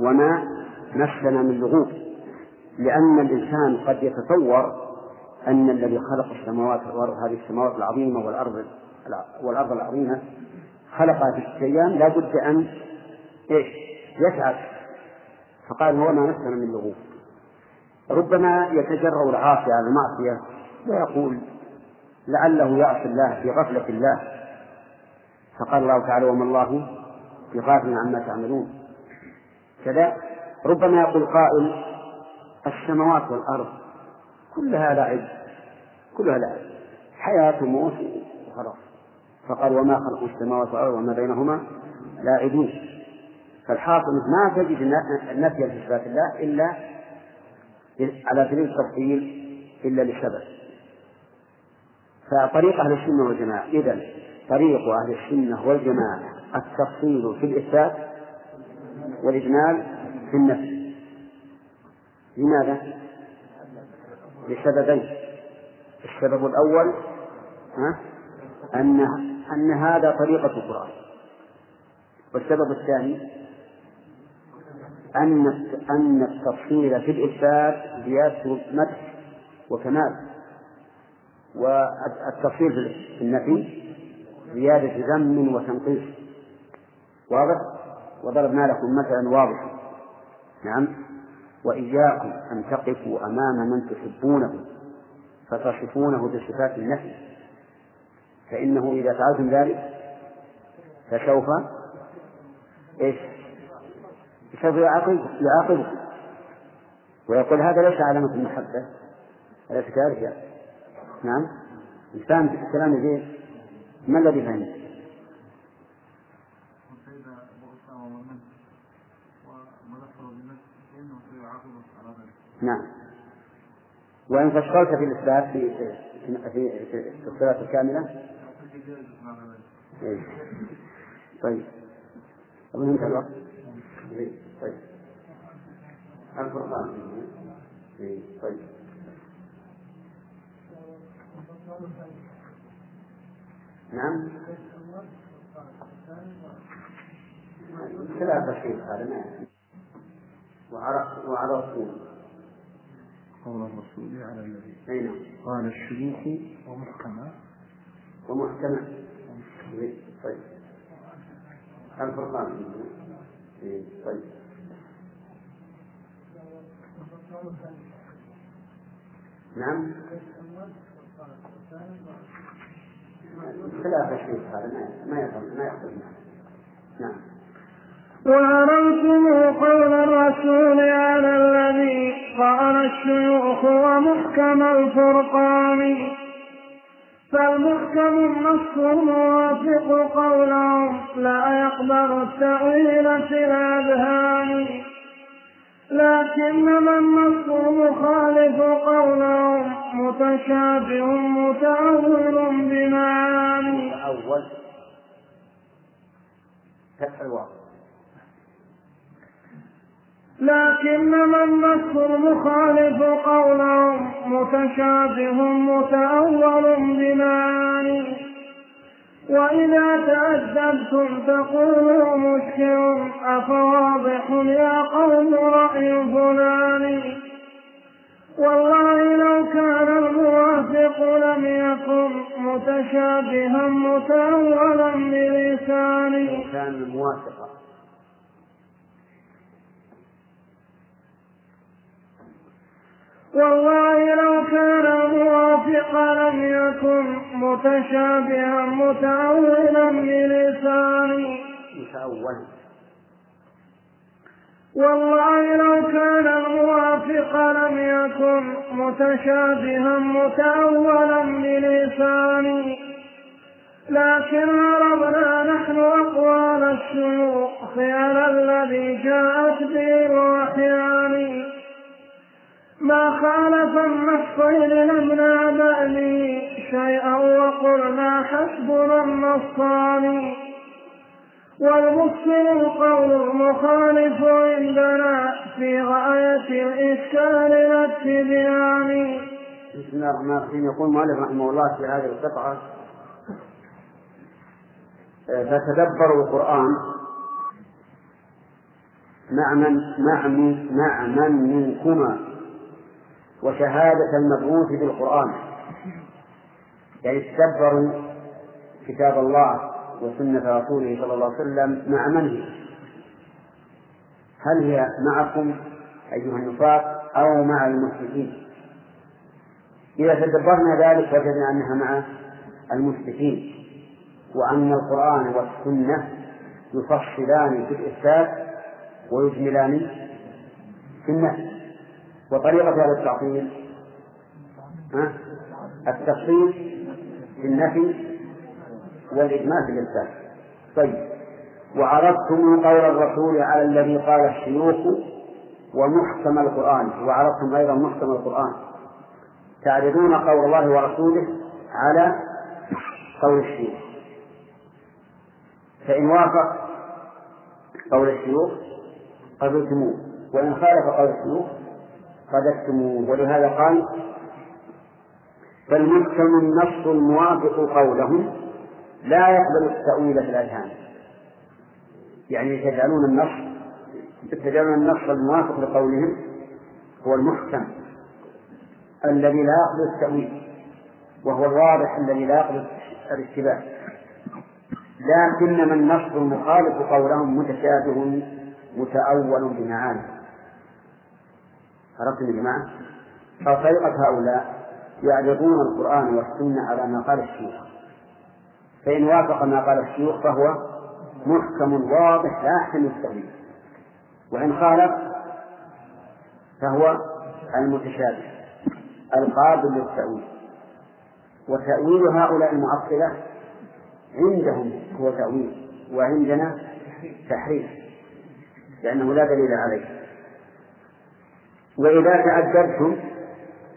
وما مسنا من لغوب، لأن الإنسان قد يتصور أن الذي خلق السماوات والأرض، هذه السماوات العظيمة والأرض والأرض العظيمة، خلقها في الشيام لا بد أن إيش يتعب. فقال هو ما نفسنا من لغوب. ربما يتجرأ العاصي على المعصية ويقول لعله يعصي الله في غفلة الله، فقال الله تعالى وما الله بغافل عما تعملون كذا. ربما يقول قائل السماوات والأرض كلها لعب، كلها لعب، حياة وموت وخلاص، فقال وما خلق السماوات والأرض وما بينهما لاعبين. فالحاصل ما تجد النفي في صفات الله إلا على سبيل التفصيل إلا للسبب. فطريق أهل السنة والجماعة، إذن طريق أهل السنة والجماعة التفصيل في الإثبات والإجمال في النفي. لماذا؟ لسببين. السبب الأول ها؟ أن, أن هذا طريقة القرآن، والسبب الثاني أن, أن التفصيل في الإثبات زيادة مدح وكمال، والتفصيل في النفي زيادة ذم وتنقيص. واضح؟ وضربنا لكم مثلا واضحا. نعم، وإياكم أن تقفوا أمام من تحبونه فتصفونه بصفات النفي، فإنه إذا فعلتم ذلك فسوف إيش؟ سوف يعاقبكم ويقول هذا ليس علامة المحبة، أليس كذلك يعني؟ نعم، الإنسان في الكلام ذي ما الذي فهمه؟ نعم، وإن فشلت في الإثبات في في الصلاة الكاملة. طيب أظن هذا الوقت. طيب القرآن. طيب نعم ثلاثة شيء هذا ما وعرفت وعرفت قول الرسول على النبي قال الشيوخ ومحكمة ومحكمة. طيب الفرقان. طيب نعم ثلاثة شيء هذا ما يفهم ما يحصل. نعم وأرنتم قول الرسول على الذي قال الشيوخ ومحكم الفرقان، فالمحكم النص الموافق قولهم لا يقبل التأويل في الأذهان، لكنما النص المخالف قولهم متشابه متأول بمعاني أول تحوى لكنما النص المخالف قولهم متشابه متأول بمعاني، وإذا تأدبتم تقولوا مشكل أفواضح يا قوم رأي فلان، والله لو كان الموافق لم يكن متشابها متأولا بلساني. كان الموافق والله لو كان موافقا لم يكن متشابها متأولا بلساني متأولا والله لو كان موافقا لم يكن متشابها متأولا بلساني، لكن عرضنا نحن أقوال الشيوخ على الذي جاءت به الوحيان، ما خالف النصين لمنا بأني شيئا وقلنا حسبنا النصان، والمفصل القول المخالف عندنا في غاية الإشكال والتبيان. بسم الله الرحمن الرحيم. يقول مؤلف رحمه الله في هذه القطعة فتدبروا القرآن مع من مع من منكما وشهادة المبعوث بالقرآن، يعني تدبروا كتاب الله وسنة رسوله صلى الله عليه وسلم مع من هي؟ هل هي معكم أيها النفاق أو مع المشركين؟ إذا تدبرنا ذلك وجدنا أنها مع المشركين، وأن القرآن والسنة يفصلان في الإثبات ويجملان في النفي، وطريقة هذا التعطيل التفصيل في النفي والإجمال في الإثبات. طيب، وعرضتم قول الرسول على الذي قال الشيوخ ومحكم القرآن، وعرضتم أيضا محكم القرآن، تعرضون قول الله ورسوله على قول الشيوخ، فإن وافق قول الشيوخ قبلتموه، وإن خالف قول الشيوخ قبلتموه. ولهذا قال: فالمحكم النص الموافق قولهم لا يقبل التأويل في الأذهان، يعني تجعلون النص تجعلون النص الموافق لقولهم هو المحكم الذي لا يقبل التأويل، وهو الواضح الذي لا يقبل الاشتباه. لكنما النص المخالف قولهم متشابه متأول بمعاني. عرفتم يا جماعة؟ فطريقة هؤلاء يعرضون القرآن والسنة على ما قال الشيوخ، فإن وافق ما قال الشيوخ فهو محكم واضح لا يحتمل التأويل، وإن خالف فهو المتشابه القابل للتأويل. وتأويل هؤلاء المعطلة عندهم هو تأويل، وعندنا تحريف، لأنه لا دليل عليه. وإذا تأدبتم،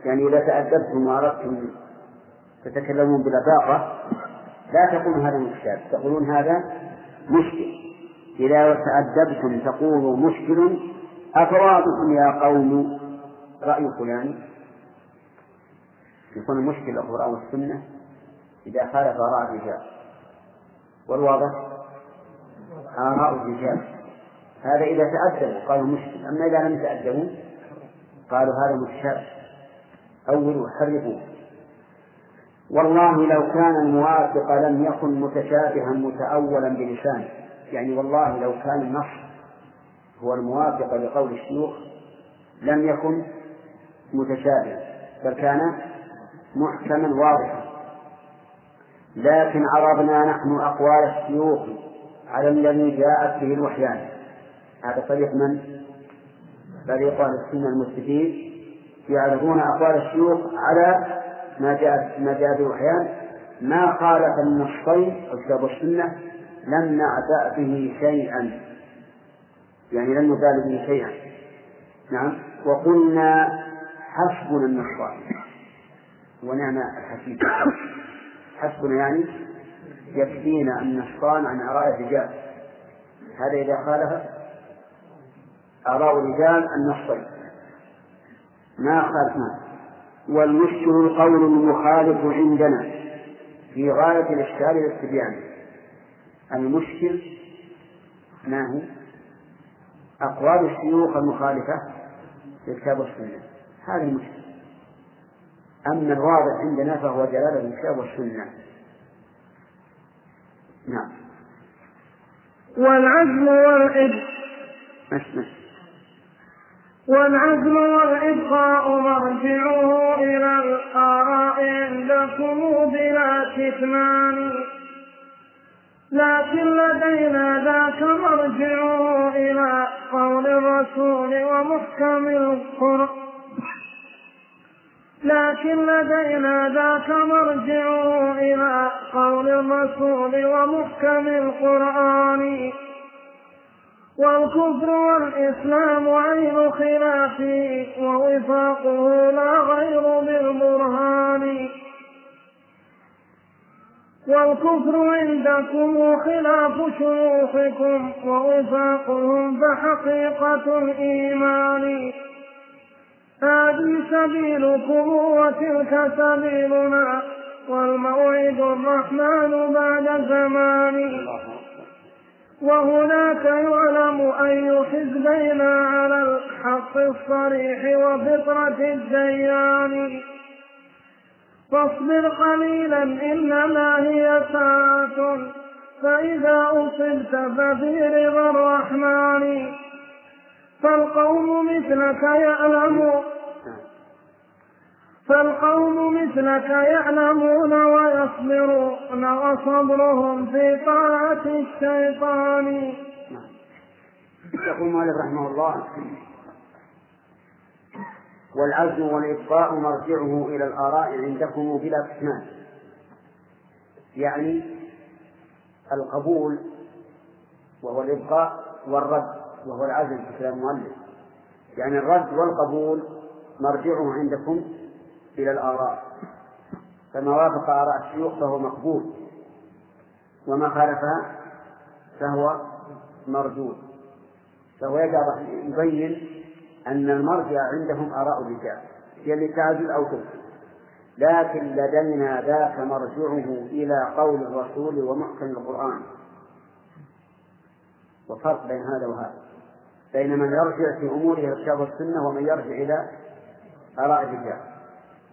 يعني إذا تأدبتم وأردتم تتكلمون بلطافة لا تقولون هذا مشكل، تقولون هذا مشكل. إذا تأدبتم تقولوا مشكل أفرادكم يا قوم رأي فلان، يكون المشكل القرآن والسنة إذا خالف آراء الرجال، والواضح آراء الرجال. هذا إذا تأدبوا قالوا مشكل، أما إذا لم يتأدبوا قالوا هذا مشكل، أولوا حرفوا. والله لو كان الموافق لم يكن متشابها متأولا بلسانه، يعني والله لو كان النص هو الموافق لقول الشيوخ لم يكن متشابها، بل كان محكما واضحا. لكن عرضنا نحن أقوال الشيوخ على الذي جاءت به الوحيان. هذا طريق من؟ طريق أهل السنة المستفيد، يعرضون أقوال الشيوخ على ما جاء ما جاء به الوحيان. ما خالف النصين الكتاب والسنة لم نعتأ به شيئا، يعني لم نبالي به شيئا. نعم، وقلنا حسبنا النصين ونعم الحسيب، حسبنا يعني يكفينا النشطان عن آراء الرجال. هذا إذا خالف آراء الرجال النشطين ما خالفنا. والمشكل القول المخالف عندنا في غاية الإشكال والاستبيان. المشكل ما هو؟ أقوال الشيوخ المخالفة للكتاب والسنة، هذا المشكل. أما الواضح عندنا فهو جلالة الكتاب والسنة. نعم. والعزم والإبقاء والعزم والإبقاء مرجعه إلى الآراء عندكم بلا كتمان، لكن لدينا ذاك مرجعه إلى قول الرسول ومحكم القرآن لكن لدينا ذاك مرجعوا إلى قول الرسول ومحكم القرآن. والكفر والإسلام عين خلافه، ووفاقه لا غير بالبرهان. والكفر عندكم خلاف شيوخكم، ووفاقهم فحقيقة الإيمان. هذه سبيلكم وتلك سبيلنا، والموعد الرحمن بعد زمان. وهناك يعلم أي حزبين على الحق الصريح وفطرة الديان. فاصبر قليلا إنما هي ساعة، فإذا أصبت فبرضا الرحمن فالقوم مثلك يعلمون فالقوم مثلك يعلمون ويصبرون وصبرهم في طاعة الشيطان. يقول مالك رحمه الله: والعزم والإبقاء مرجعه إلى الآراء عندكم بلا استثناء، يعني القبول وهو الإبقاء والرد وهو العزم في كلام المؤلف، يعني الرد والقبول مرجعه عندكم إلى الآراء، فما وافق آراء الشيوخ فهو مقبول وما خالفها فهو مردود. فهو يجب أن يبين أن المرجع عندهم آراء الرجال يعني تعدل أو تبدل، لكن لدينا ذاك مرجعه إلى قول الرسول ومحكم القرآن، وفرق بين هذا وهذا، بين من يرجع في أموره الكتاب والسنة ومن يرجع إلى آراء الرجال.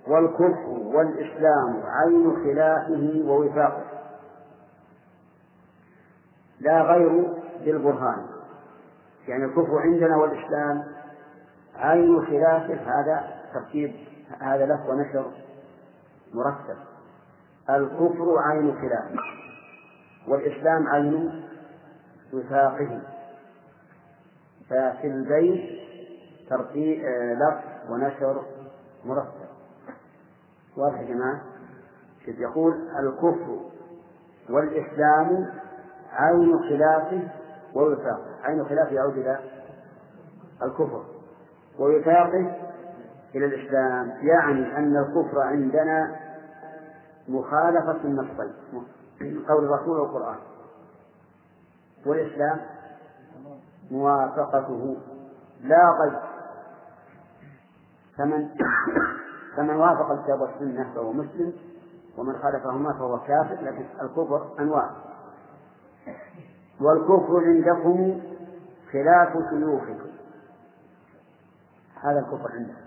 والكفر والإسلام عين خلافه ووفاقه لا غير بالبرهان، يعني الكفر عندنا والإسلام عين خلافه، هذا ترتيب، هذا لف ونشر مرتب. الكفر عين خلافه والإسلام عين وفاقه، ففي البيت ترتيب لف ونشر مرتب. واضح يا جماعة؟ يقول: الكفر والإسلام عين خلافه ووفاقه، عين خلافه يعود إلى الكفر ووفاقه إلى الإسلام، يعني أن الكفر عندنا مخالفة النصين قول الرسول والقرآن، والإسلام موافقته لا غير. فمن فمن وافق الكتاب والسنة فهو مسلم، ومن خالفهما فهو كافر، لكن الكفر أنواع. والكفر عندكم خلاف شيوخكم، هذا الكفر عندكم،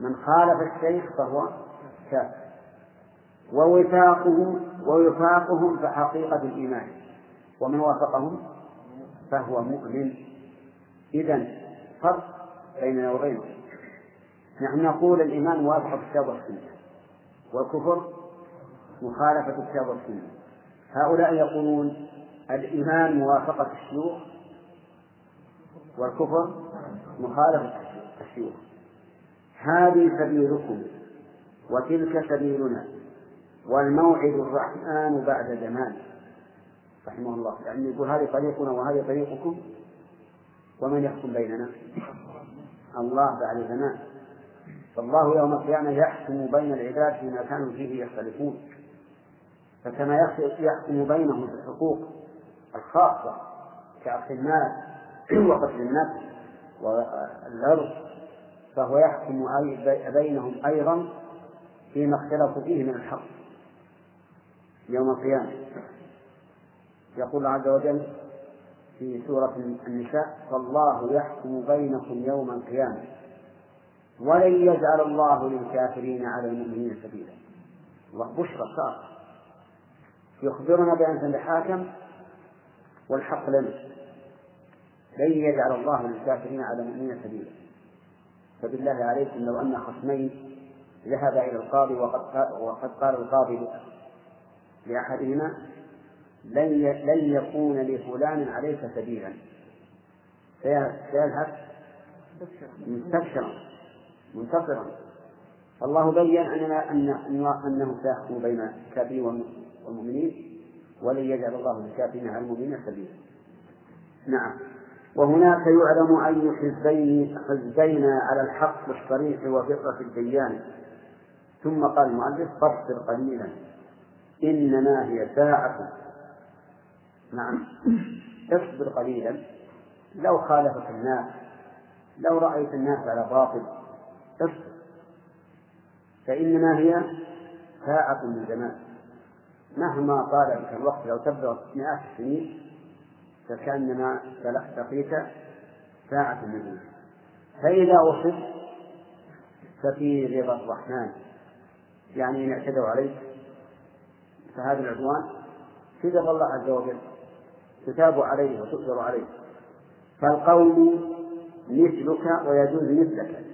من خالف الشيخ فهو كافر. ووفاقهم ووفاقهم فحقيقة الإيمان، ومن وافقهم فهو مؤمن. إذن فرق بيننا وبينهم، نحن نقول الإيمان موافقة الكتاب والسنة، والكفر مخالفة الكتاب والسنة. هؤلاء يقولون الإيمان موافقة الشيوخ والكفر مخالفة الشيوخ. هذه سبيلكم وتلك سبيلنا والموعد الرحمن بعد زمان، رحمه الله، لأن يعني يقول هذه طريقنا وهذه طريقكم، ومن يحكم بيننا؟ الله بعد زمان. فالله يوم القيامة يحكم بين العباد فيما كانوا فيه يختلفون، فكما يحكم بينهم في الحقوق الخاصة كأخذ المال وقتل النفس والعرض، فهو يحكم بينهم أيضا فيما اختلفوا فيه من الحق يوم القيامة. يقول عز وجل في سورة النساء: فالله يحكم بينكم يوم القيامة ولن يجعل الله للكافرين على المؤمنين سبيلا. وبشرى صار يخبرنا بأن سنتحاكم والحق لنا، لن يجعل الله للكافرين على المؤمنين سبيلا. فبالله عليكم لو أن خصمين ذهبا إلى القاضي وقد قال القاضي لأحدهما: لن يكون لفلان عليك سبيلا، سيذهب مستبشرا منتصرا. فالله بين أننا أنه, أنه سيحكم بين الكافرين والمؤمنين، ولن يجعل الله للكافرين على المؤمنين سبيلا. نعم. وهناك يعلم أي حزبين حزبين على الحق الصريح وفطرة الديان. ثم قال المؤلف: فاصبر قليلا إنما هي ساعة. نعم، اصبر قليلا. لو خالفت الناس، لو رأيت الناس على باطل، اصبر، فإنما هي ساعة من زمان. مهما طال بك الوقت، لو تبلغ مئات السنين فكأنما لقيت ساعة من زمان. فإذا أصبت ففي رضا الرحمن، يعني إن اعتدوا عليك فهذا العدوان كتب الله عز وجل، كتاب عليه وتقدر عليه. فالقول مثلك ويجوز مثلك،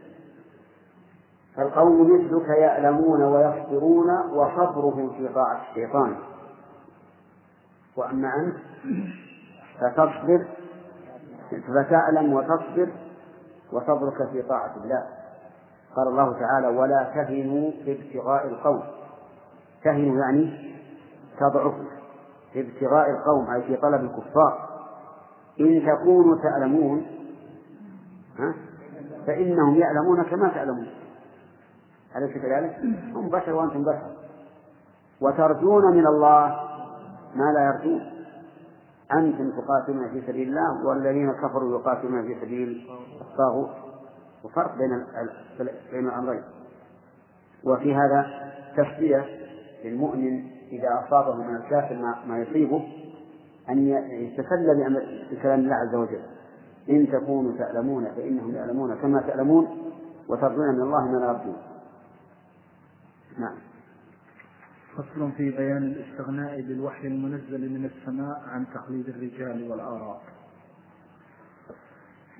فالقول مثلك يعلمون ويخبرون وخبرهم في طاعة الشيطان، وأما أنت فتصبر فتعلم وتصبر وصبرك في طاعة الله. قال الله تعالى: ولا تهنوا في ابتغاء القوم. تهنوا يعني تضعفوا في ابتغاء القوم، أي في طلب الكفار. إن تكونوا تعلمون فإنهم يعلمون كما تعلمون، أليس كذلك؟ هم بشر وأنتم بشر، وترجون من الله ما لا يرجون. أنتم تقاتلون في سبيل الله، والذين كفروا يقاتلون في سبيل الطاغوت، وفرق بين الأمرين. وفي هذا تشبيه للمؤمن إذا أصابه من الكافر ما يصيبه، أن يتسلى بكلام الله عز وجل. إن تكونوا تعلمون فإنهم يعلمون كما تعلمون، وترجون من الله ما لا يرجون. نعم. فصل في بيان الاستغناء بالوحي المنزل من السماء عن تقليد الرجال والآراء.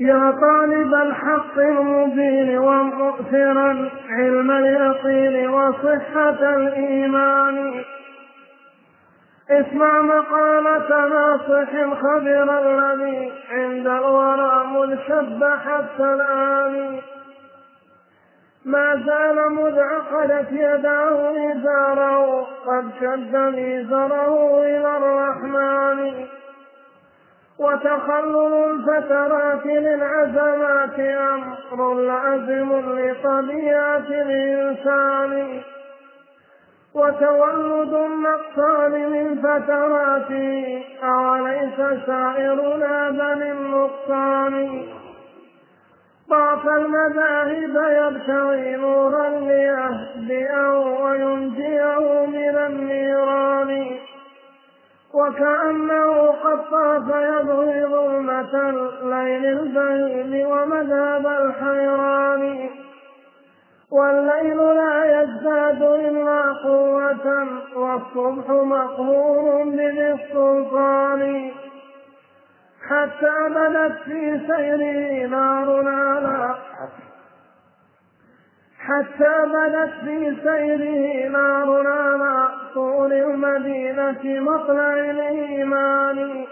يا طالب الحق المبين ومؤثرا علم اليقين وصحة الإيمان، اسمع مقالة ناصح خبير الذي عند الورى منشب حتى الآن. ما زال مذ عقدت يداه ميزاره قد شد ميزره إلى الرحمن، وتخلل الفترات للعزمات أمر لازم لطبيعة الإنسان، وتولد النقصان من فتراته أوليس سائرنا بل النقصان. ضعف المذاهب يبتغي نورا ليهدئه وينجيه من النيران، وكأنه قد طاف يضوي ظلمة الليل البهيم ومذهب الحيران، والليل لا يزداد إلا قوة والصبح مقهور بذي السلطان. حتى بدت في سيره نارنا لا حتى بدت في سيره نارنا لا طول المدينة مطلع الإيمان،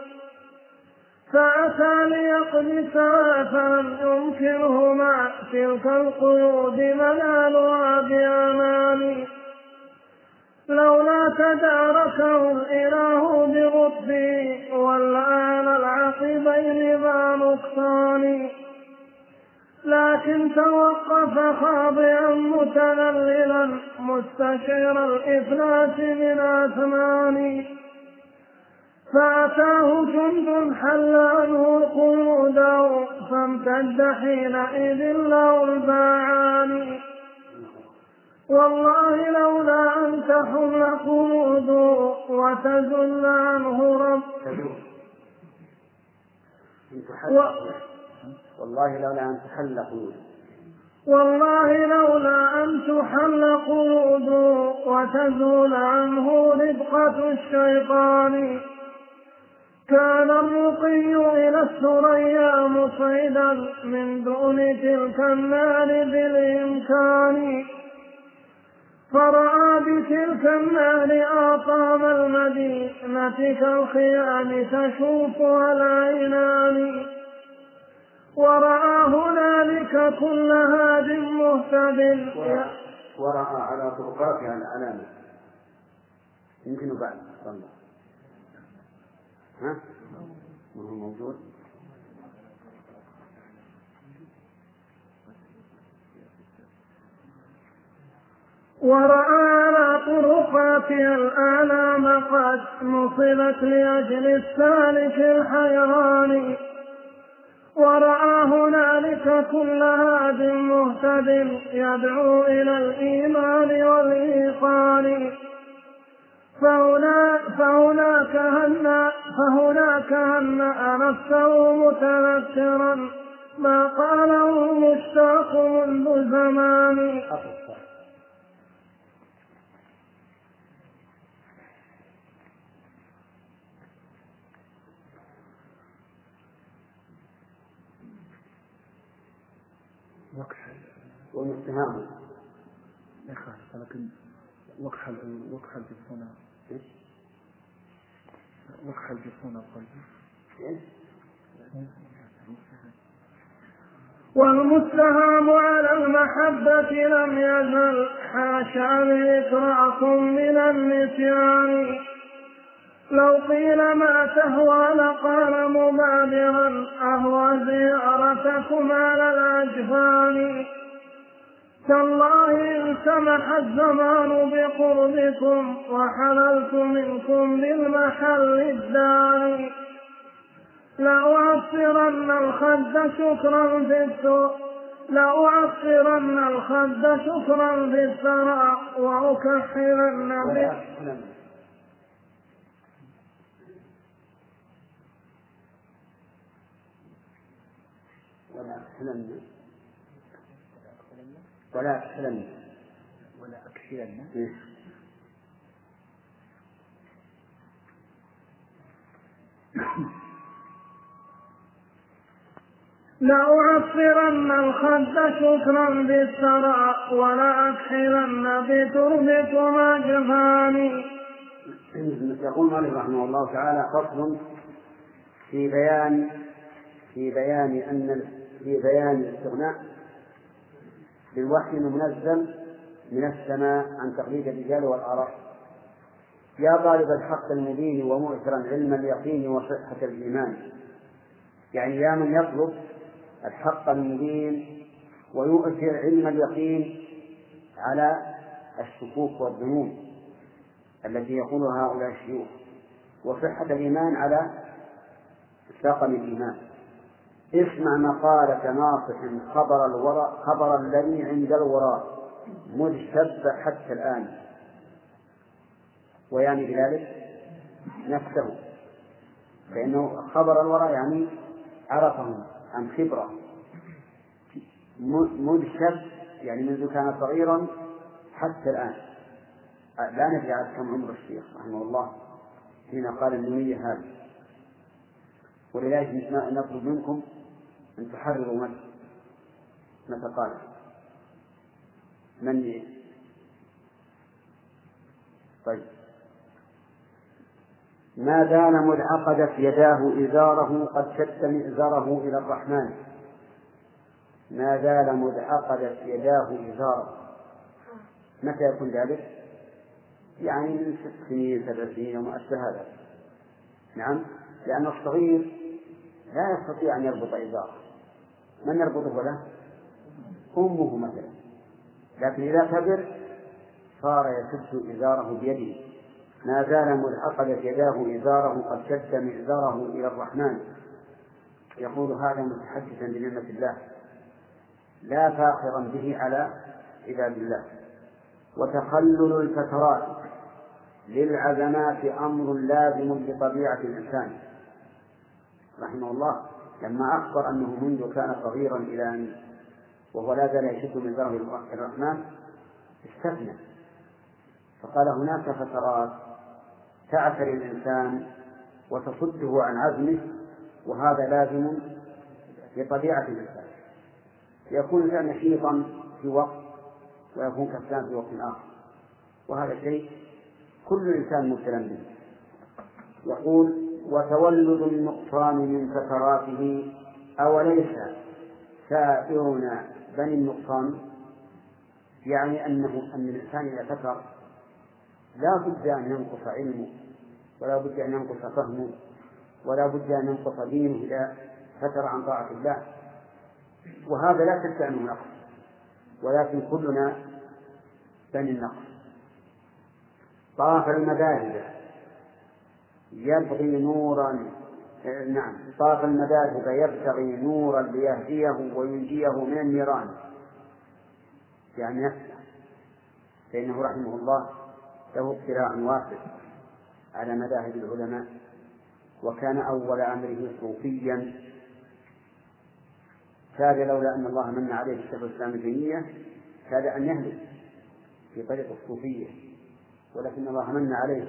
فأتى ليقدسها فلم يمكنهما تلك القيود منالها بأمان، لولا تداركه الإله بغضبه والآن العقبين ذا نقصان. لكن توقف خاضعا متذللا مستشعر الإفلاس من أثمان، فأتاه جند حل عنه القيود فامتد حينئذ له الباعان. والله لولا أن تحل قيود وتزل عنه رب و... والله لولا أن تحل قيود والله لولا أن تحل قيود وتزول عنه ربقة الشيطان. كان الرقي إلى الثريا مصعدا من دون تلك النار بالإمكان، فرأى بتلك النار أعطام المدينة كالخيام تشوفها العينان، ورأى هنالك كل هاد مهتد. ورأى على طرقاتها العلامة. يمكن بعد صلى ها؟ ما هو موجود؟ ورأى على طرقاتها الآلام قد نصبت لأجل السالك الحيران، ورأى هنالك كل هاد مهتد يدعو إلى الإيمان والإيقان. فهنا فهناك هنأ فهناك هنأ نفسه متذكرا ما قاله مشتاق منذ زمان. ومستهام يا خالد. لكن وقح وقح الجفونة إيش؟ وقح الجفونة القلبي إيش؟ والمستهام على المحبة لم يزل حاشا لإطراق من النسيان. لو قيل ما تهوى لقال مبادرا أهوى زيارتكما للأجفان. تالله إن سمح الزمان بقربكم وحللت منكم للمحل الداني لأعصرن الخد شكرا في الثرى لأعصرن الخد شكرا في الثرى وأكحرن به. ولا أكحلن ولا أكحلن ولا أكحلن لأعصرن الخد شكرا بالثرى ولا أكحلن بتربكما جفاني. يقول مالك رحمه الله تعالى: فصل في بيان في بيان أن في بيان الاستغناء بالوحي المنزل من السماء عن تقليد الرجال والآراء. يا طالب الحق المبين ومؤثرا علم اليقين وصحة الإيمان، يعني يا من يطلب الحق المبين ويؤثر علم اليقين على الشكوك والظنون التي يقولها هؤلاء الشيوخ، وصحة الإيمان على ساقم الإيمان. اسمع مقالة ناصح خبر الورى خبر الذي عند الورى مذ شب حتى الآن، ويعني بذلك نفسه، فإنه خبر الورى يعني عرفهم عن خبرة. مذ شب يعني منذ كان صغيرا حتى الآن. لا ندري عن كم عمر الشيخ رحمه الله حين قال النونية هذه. ولذلك نطلب منكم أن تحرروا من نتقال من طيب. ما دام مذ عقدت يداه إزاره قد شد مئزره إلى الرحمن. ما دام مذ عقدت يداه إزاره، متى يكون ذلك؟ يعني من ست سنين سبع سنين وما أشبه هذا. نعم، لأن الصغير لا يستطيع أن يربط إزاره، من يربطه له؟ أمه مثلا. لكن إذا كبر صار يشد إزاره بيده. ما زال مذ عقدت يداه إزاره قد شد مئزره إلى الرحمن. يقول هذا متحدثا بنعمة الله لا فاخرا به على عباد الله. وتخلل الفترات للعزمات أمر لازم بطبيعة الإنسان. رحمه الله لما أخبر أنه منذ كان صغيرا إلى أن وهو لا زال يشد من ذره الرحمن استثنى، فقال هناك فترات تعثر الإنسان وتصده عن عزمه، وهذا لازم بطبيعة الإنسان. يكون الإنسان نشيطا في وقت ويكون كسلان في وقت آخر، وهذا شيء كل إنسان مبتلى به. يقول: وتولد النقصان من فتراته أوليس سائرنا بني النقصان. يعني أنه أن الإنسان إذا فتر لا بد أن ينقص علمه، ولا بد أن ينقص فهمه، ولا بد أن ينقص دينه إذا فتر عن طاعة الله، وهذا لا شك أنه نقص، ولكن كلنا بني النقص. طاف المذاهب يبغي نورا نعم طاف المذاهب يبتغي نورا ليهديه وينجيه من النيران، يعني نفسه، فإنه رحمه الله له اطلاع واسع على مذاهب العلماء، وكان أول أمره صوفيا. كاد لولا أن الله من عليه شيخ الإسلام ابن تيمية كاد أن يهلك في طريق الصوفية، ولكن الله من عليه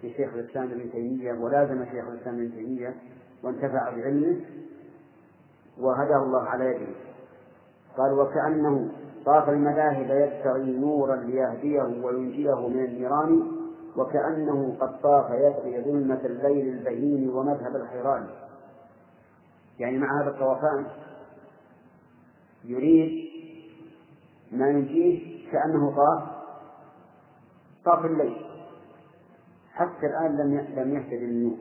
في شيخ الإسلام ابن تيمية ولازم شيخ الإسلام ابن تيمية وانتفع بعلمه وهداه الله على يده. قال: وكأنه طاف المذاهب يبتغي نورا ليهديه وينجيه من النيران، وكأنه قد طاف يبغي ظلمة الليل البهيم ومذهب الحيران. يعني مع هذا الطوفان يريد ما ينجيه كأنه طاف طاف الليل، حتى الآن لم يهتدي النور،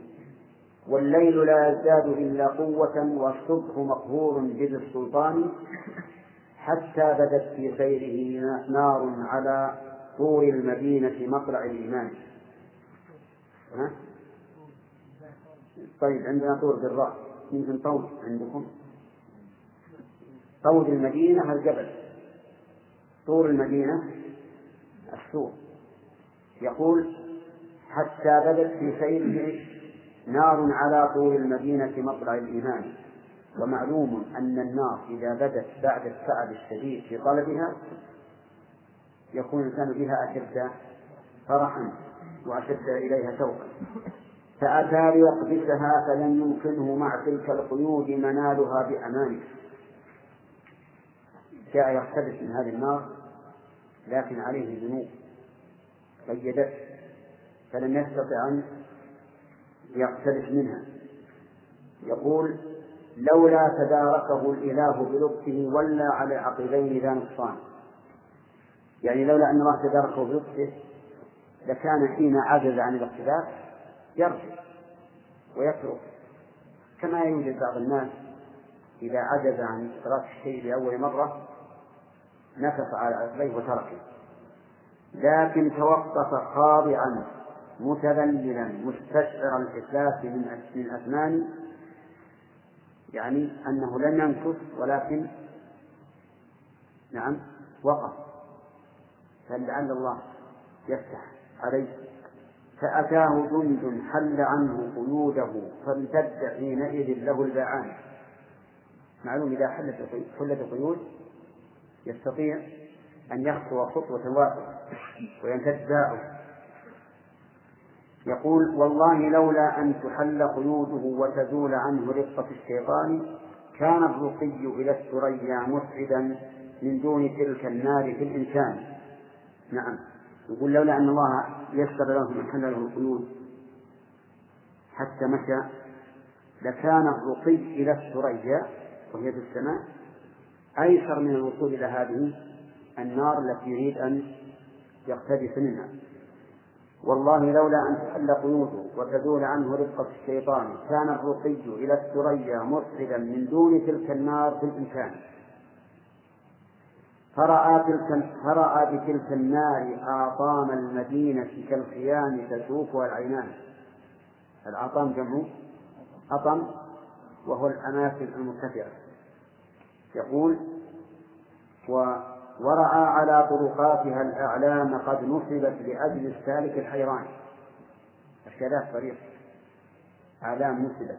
والليل لا يزداد إلا قوة والصبح مقهور بذي السلطان، حتى بدت في سيره نار على طور المدينة مطلع الإيمان. ها؟ طيب عندنا طور بالراء، يمكن طور عندكم، طور المدينة الجبل، طور المدينة السور. يقول حتى بدت في سيره نار على طور المدينة مطلع الإيمان. ومعلوم أن النار إذا بدت بعد التعب الشديد في طلبها يكون الإنسان بها أشد فرحا وأشد إليها شوقا، فأتى ليقبسها فلن يمكنه مع تلك القيود منالها بأمانه. جاء يقتبس من هذه النار لكن عليه ذنوب قيدته فلم يستطع أن يقتبس منها. يقول لولا تداركه الإله بلطفه ولا على عقبيه ذا نقصان، يعني لولا أن الله تداركه بلطفه لكان حين عجز عن الاقتداء يرجع ويترك، كما يوجد بعض الناس إذا عجز عن إدراك الشيء لأول مرة نكص على عقبيه وتركه، لكن توقف خاضعا متذللا مستشعر الإفلاس من أثمان، يعني أنه لم ينكث ولكن نعم وقف، فلعل الله يفتح عليه. فأتاه جند حل عنه قيوده فامتد حينئذ له الباعان. معلوم إذا حلت القيود يستطيع أن يخطو خطوة واحدة ويمتد باعه. يقول والله لولا أن تحل قيوده وتزول عنه رقة الشيطان كان الرقي إلى الثريا مسعدا من دون تلك النار في الإنسان. نعم، يقول لولا أن الله يسر له وحل له القيود حتى مشى لكان الرقي إلى الثريا وهي في السماء أيسر من الوصول إلى هذه النار التي يريد أن يقتبس منها. والله لولا أن تحل قيوده وتزول عنه رقة الشيطان كان الرقي إلى الثريا مسعدا من دون تلك النار في الإنسان، فرأى تلك فرأى بتلك النار أعطام المدينة كالخيام تشوفها العينان. الأعطام جمع أطم وهو الأماكن المرتفعة. يقول و ورأى على طرقاتها الأعلام قد نصبت لأجل السالك الحيران. أشكالات طريق أعلام نصبت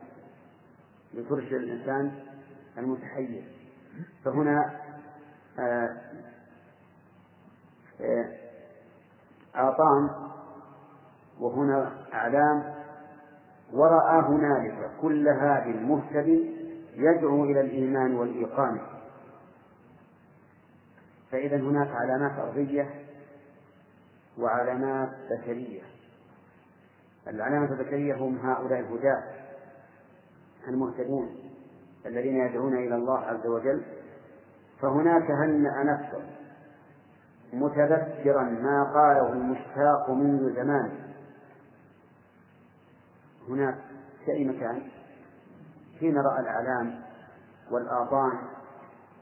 لترشد الإنسان المتحير. فهنا آآ آآ آطام وهنا أعلام. ورأى هنالك كل هذا المهتد يدعو إلى الإيمان والإيقان. فإذا هناك علامات أرضية وعلامات بشرية. العلامة البشرية هم هؤلاء الهداة المهتدون الذين يدعون إلى الله عز وجل، فهناك هنأ نفسه متذكرا ما قاله المشتاق منذ زمان. هناك في أي مكان حين رأى الأعلام والآطان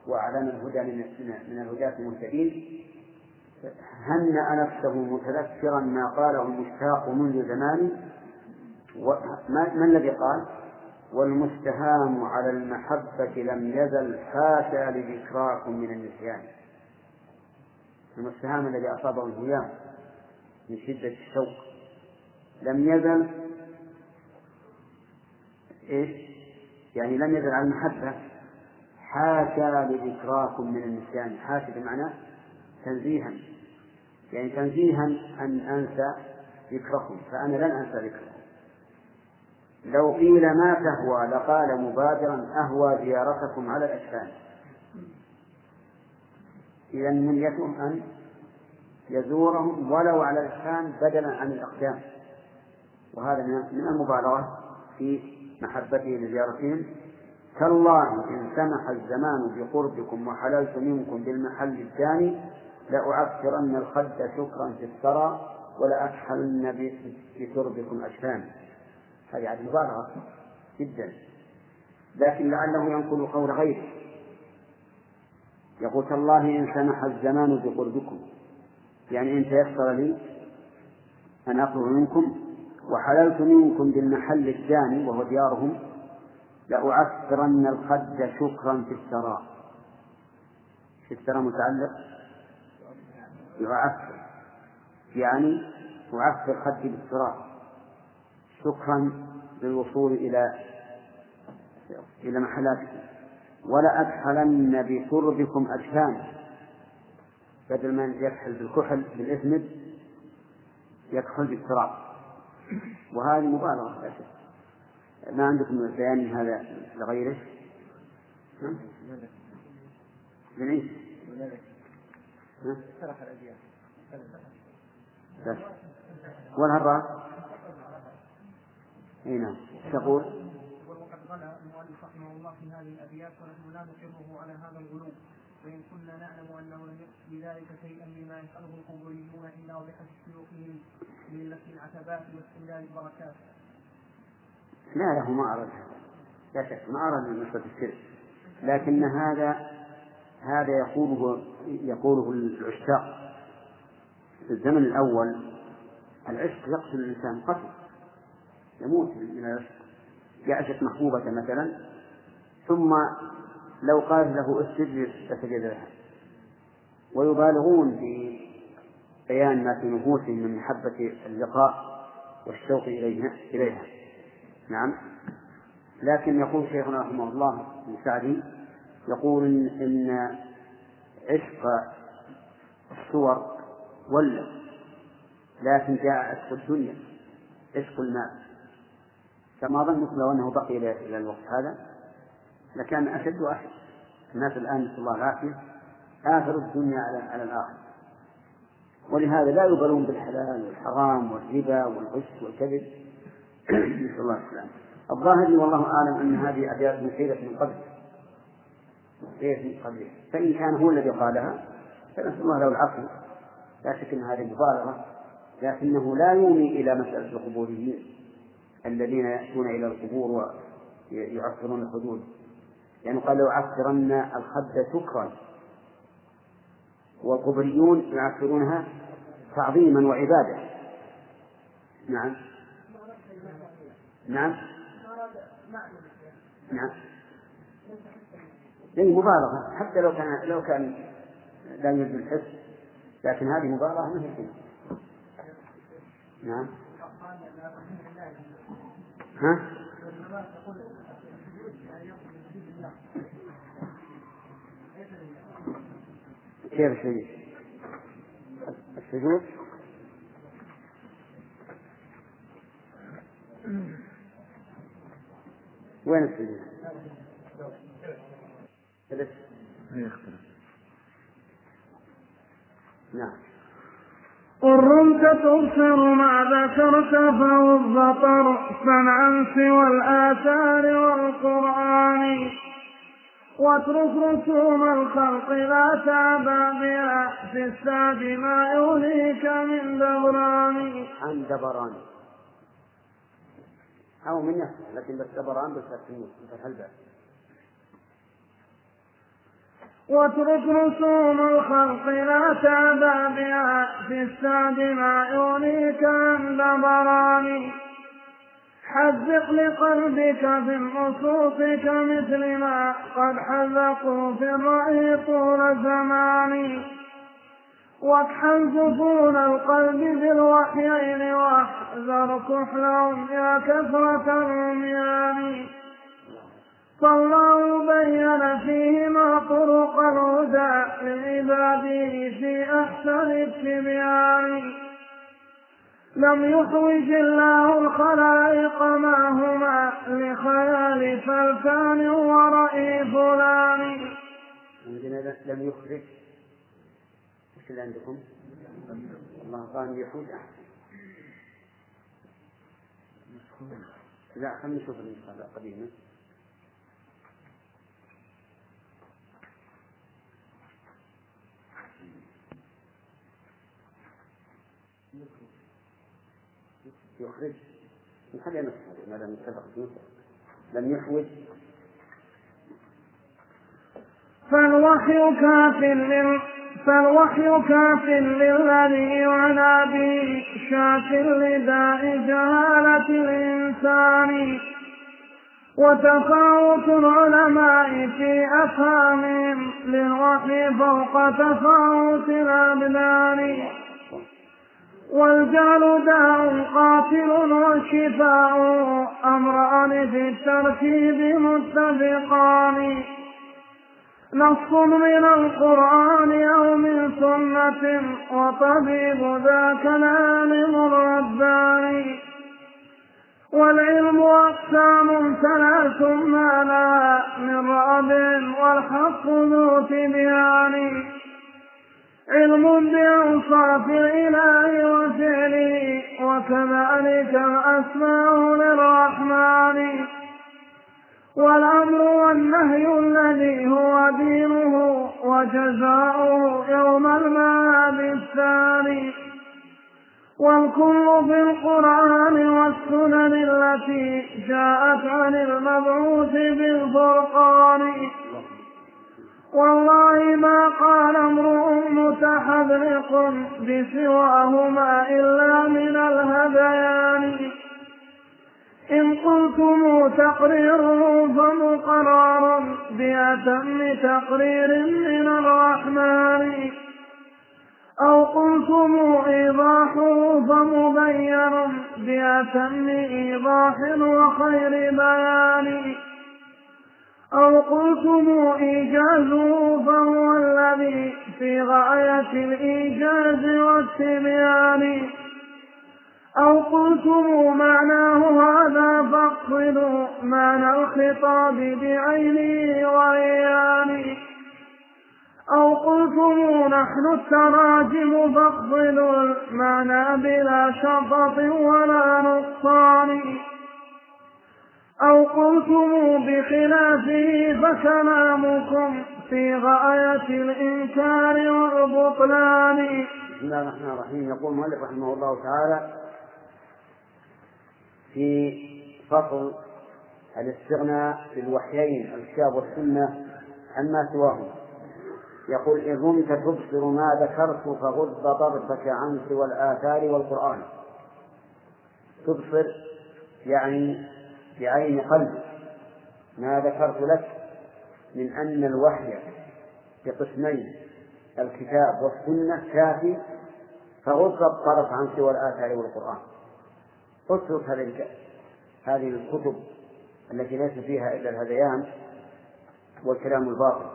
وأعلام الهدى من الهداة المهتدين هنأ نفسه متذكرا ما قاله المشتاق منذ زمان. ما الذي قال؟ والمستهام على المحبة لم يزل حاشا لذكراكم من النسيان. المستهام الذي أصابه الهيام من شدة الشوق لم يزل إيش؟ يعني لم يزل على المحبة حاشا لذكراكم من النسيان. حاشا بمعنى تنزيها، يعني تنزيها أن أنسى ذكركم، فأنا لن أنسى ذكركم. لو قيل ما تهوى لقال مبادرا أهوى زيارتكم على الأجسام. إذا نيته أن يزورهم ولو على الأحسان بدلا عن الأقدام، وهذا من المبالغة في محبته لزيارتهم. تالله إن سمح الزمان بقربكم وحللت منكم بالمحل الثاني لأعفرن الخد شكرا في الثرى ولأكحلن بتربكم أجفان. هذه عاد مبالغة جدا، لكن لعله ينقل قول غيره. يقول تالله إن سمح الزمان بقربكم، يعني إن تيسر لي أن أقرب منكم وحللت منكم بالمحل الثاني وهو ديارهم لأعفرن الخد شكرا في الثرى. في الثرى متعلق يعفر، يعني أعفر خدي بالثرى شكرا للوصول إلى إلى محلاتكم. ولا أكحلن بتربكم أجفان، بدل ما يكحل بالكحل بالإثمد يكحل بالثرى، وهذه مبالغة لا شك. ما عندكم بيان هذا لغيره؟ جميل. بس والهراء هنا تقول وقد قال المؤلف رحمه الله في هذه الأبيات ونحن لا نقره على هذا الغلو، وإن كنا نعلم أنه لم يقصد بذلك شيئا مما يسأله القبوريون إلا وبحسب سلوكهم من لك العتبات واستملال البركات. لا له ما أراد، لا شك ما أراد من نسبة الشرك، لكن هذا هذا يقوله يقوله العشاق في الزمن الأول. العشق يقتل الإنسان قتل، يموت من العشق، يعشق محبوبة مثلا ثم لو قال له اسجد فسجد لها. ويبالغون في بيان ما في نفوسهم من محبة اللقاء والشوق إليها. نعم، لكن يقول شيخنا رحمه الله السعدي يقول إن عشق الصور ولا، لكن جاء عشق الدنيا عشق المال، كما ظنك لو أنه بقي إلى الوقت هذا لكان أشد وأشد. الناس الآن نسأل الله العافية آخر الدنيا على على الآخر، ولهذا لا يبالون بالحلال والحرام والربا والغش والكذب. نسأل الله السلامة. الظاهر والله أعلم أن هذه أبيات مخيلة من قبل مخيلة من قبله، فإن كان هو الذي قالها فنسأل الله له العفو. لا شك أن هذه مبالغة، لكنه لا يومي إلى مسألة القبوريين الذين يأتون إلى القبور ويعفرون الحدود، لأنه يعني قال يعفرن الخد شكرا، والقبوريون يعفرونها تعظيما وعبادة. نعم نعم نعم لأنه مبالغة، حتى لو كان لو كان لا يجب الحس، لكن هذه مبالغة ما هي كذب. نعم ها كيف السجود؟ السجود وين السجود؟ نعم. قل رمت تبصر ما ذكرت فهو البطر سمعا سوى الآثار والقرآن، واترك رسوم الخلق لا تعبى بها في السعد ما يوليك من دبران. عن دبران أو من نفسه، لكن بس دبران بس تسميه الهلبة. واترك رسوم الخلق لا تعبى بها في السعد ما يوليك من دبران، حذق لقلبك في النصوص كمثل ما قد حذقوا في الرأي طول زمان، واكحل جفون القلب بالوحيين واحذر كحلهم يا كثرة الرميان، فالله بين فيهما طرق الهدى لعباده في أحسن التبيان، لم يحوج الله الخلائق ما هما لخيال فلتان ورأي فلان. لم يخرج ايش اللي عندكم؟ الله قال يحوج احسن. لا خلينا نشوف النسخة القديمة. يخرج نخليها نسخة ما دام اتفقت نسخة لم يحوج. فالوحي كاف لل فالوحي كاف للذي يعنى به شاف لداء جهالة الإنسان وتفاوت العلماء في أفهامهم للوحي فوق تفاوت الأبدان والجهل داء قاتل والشفاء أمران في الترتيب متفقان نص من القرآن أو من سنة وطبيب ذاك العالم الرباني والعلم أقسام ثلاث ما لا من رأب والحق ذو تبيان علم بأوصاف الإله وفعله وكذلك الأسماء للرحمن والأمر والنهي الذي هو دينه وجزاؤه يوم المعاد الثاني والكل في القرآن والسنن التي جاءت عن المبعوث بالفرقان والله ما قال امرؤ متحذرق بسواهما إلا من الهذيان إن قلتم تقرير فمقرار بأتم تقرير من الرحمن أو قلتم إيضاح فمبين بأتم إيضاح وخير بيان أو قلتم إيجاز فهو الذي في غاية الإيجاز والتبيان أو قلتم معناه هذا فاقصدوا معنى الخطاب بعينه وعيانه أو قلتم نحن التراجم فاقصدوا المعنى بلا شطط ولا نقصان أو قلتم بخلافه فكلامكم في غاية الإنكار والبطلان. بسم الله الرحمن الرحيم. يقول المؤلف رحمه الله تعالى في فصل الاستغناء بالوحيين الكتاب والسنة عما سواهما، يقول إن رمت تبصر ما ذكرت فغض طرفك عن سوى الآثار والقرآن. تبصر يعني بعين قلبك ما ذكرت لك من أن الوحي بقسمين الكتاب والسنة كافي، فغض الطرف عن سوى الآثار والقرآن. اترك هذه الكتب التي ليس فيها إلا الهذيان والكلام الباطل،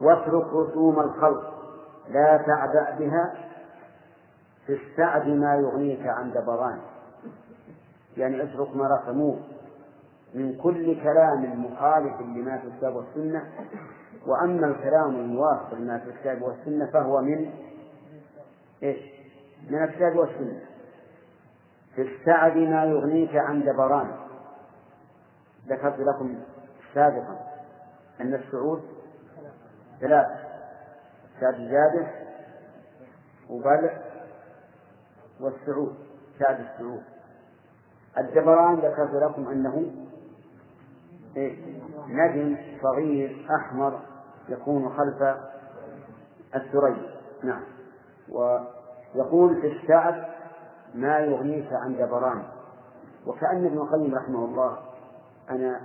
واترك رسوم الخلق لا تعبأ بها في السعد ما يغنيك عن دبران. يعني اترك ما رسموه من كل كلام مخالف لما في الكتاب والسنة، وأما الكلام الموافق لما في الكتاب والسنة فهو من إيش؟ من الكتاب والسنة. في السعد ما يغنيك عن دبران، ذكرت لكم سابقا أن السعود ثلاثة: سعد الجابر وبلع والسعود سعد السعود. الدبران ذكرت لكم أنه نجم صغير أحمر يكون خلف الثريا. نعم. ويقول في السعد ما يغنيك عن دبران. وكأن ابن القيم رحمه الله أنا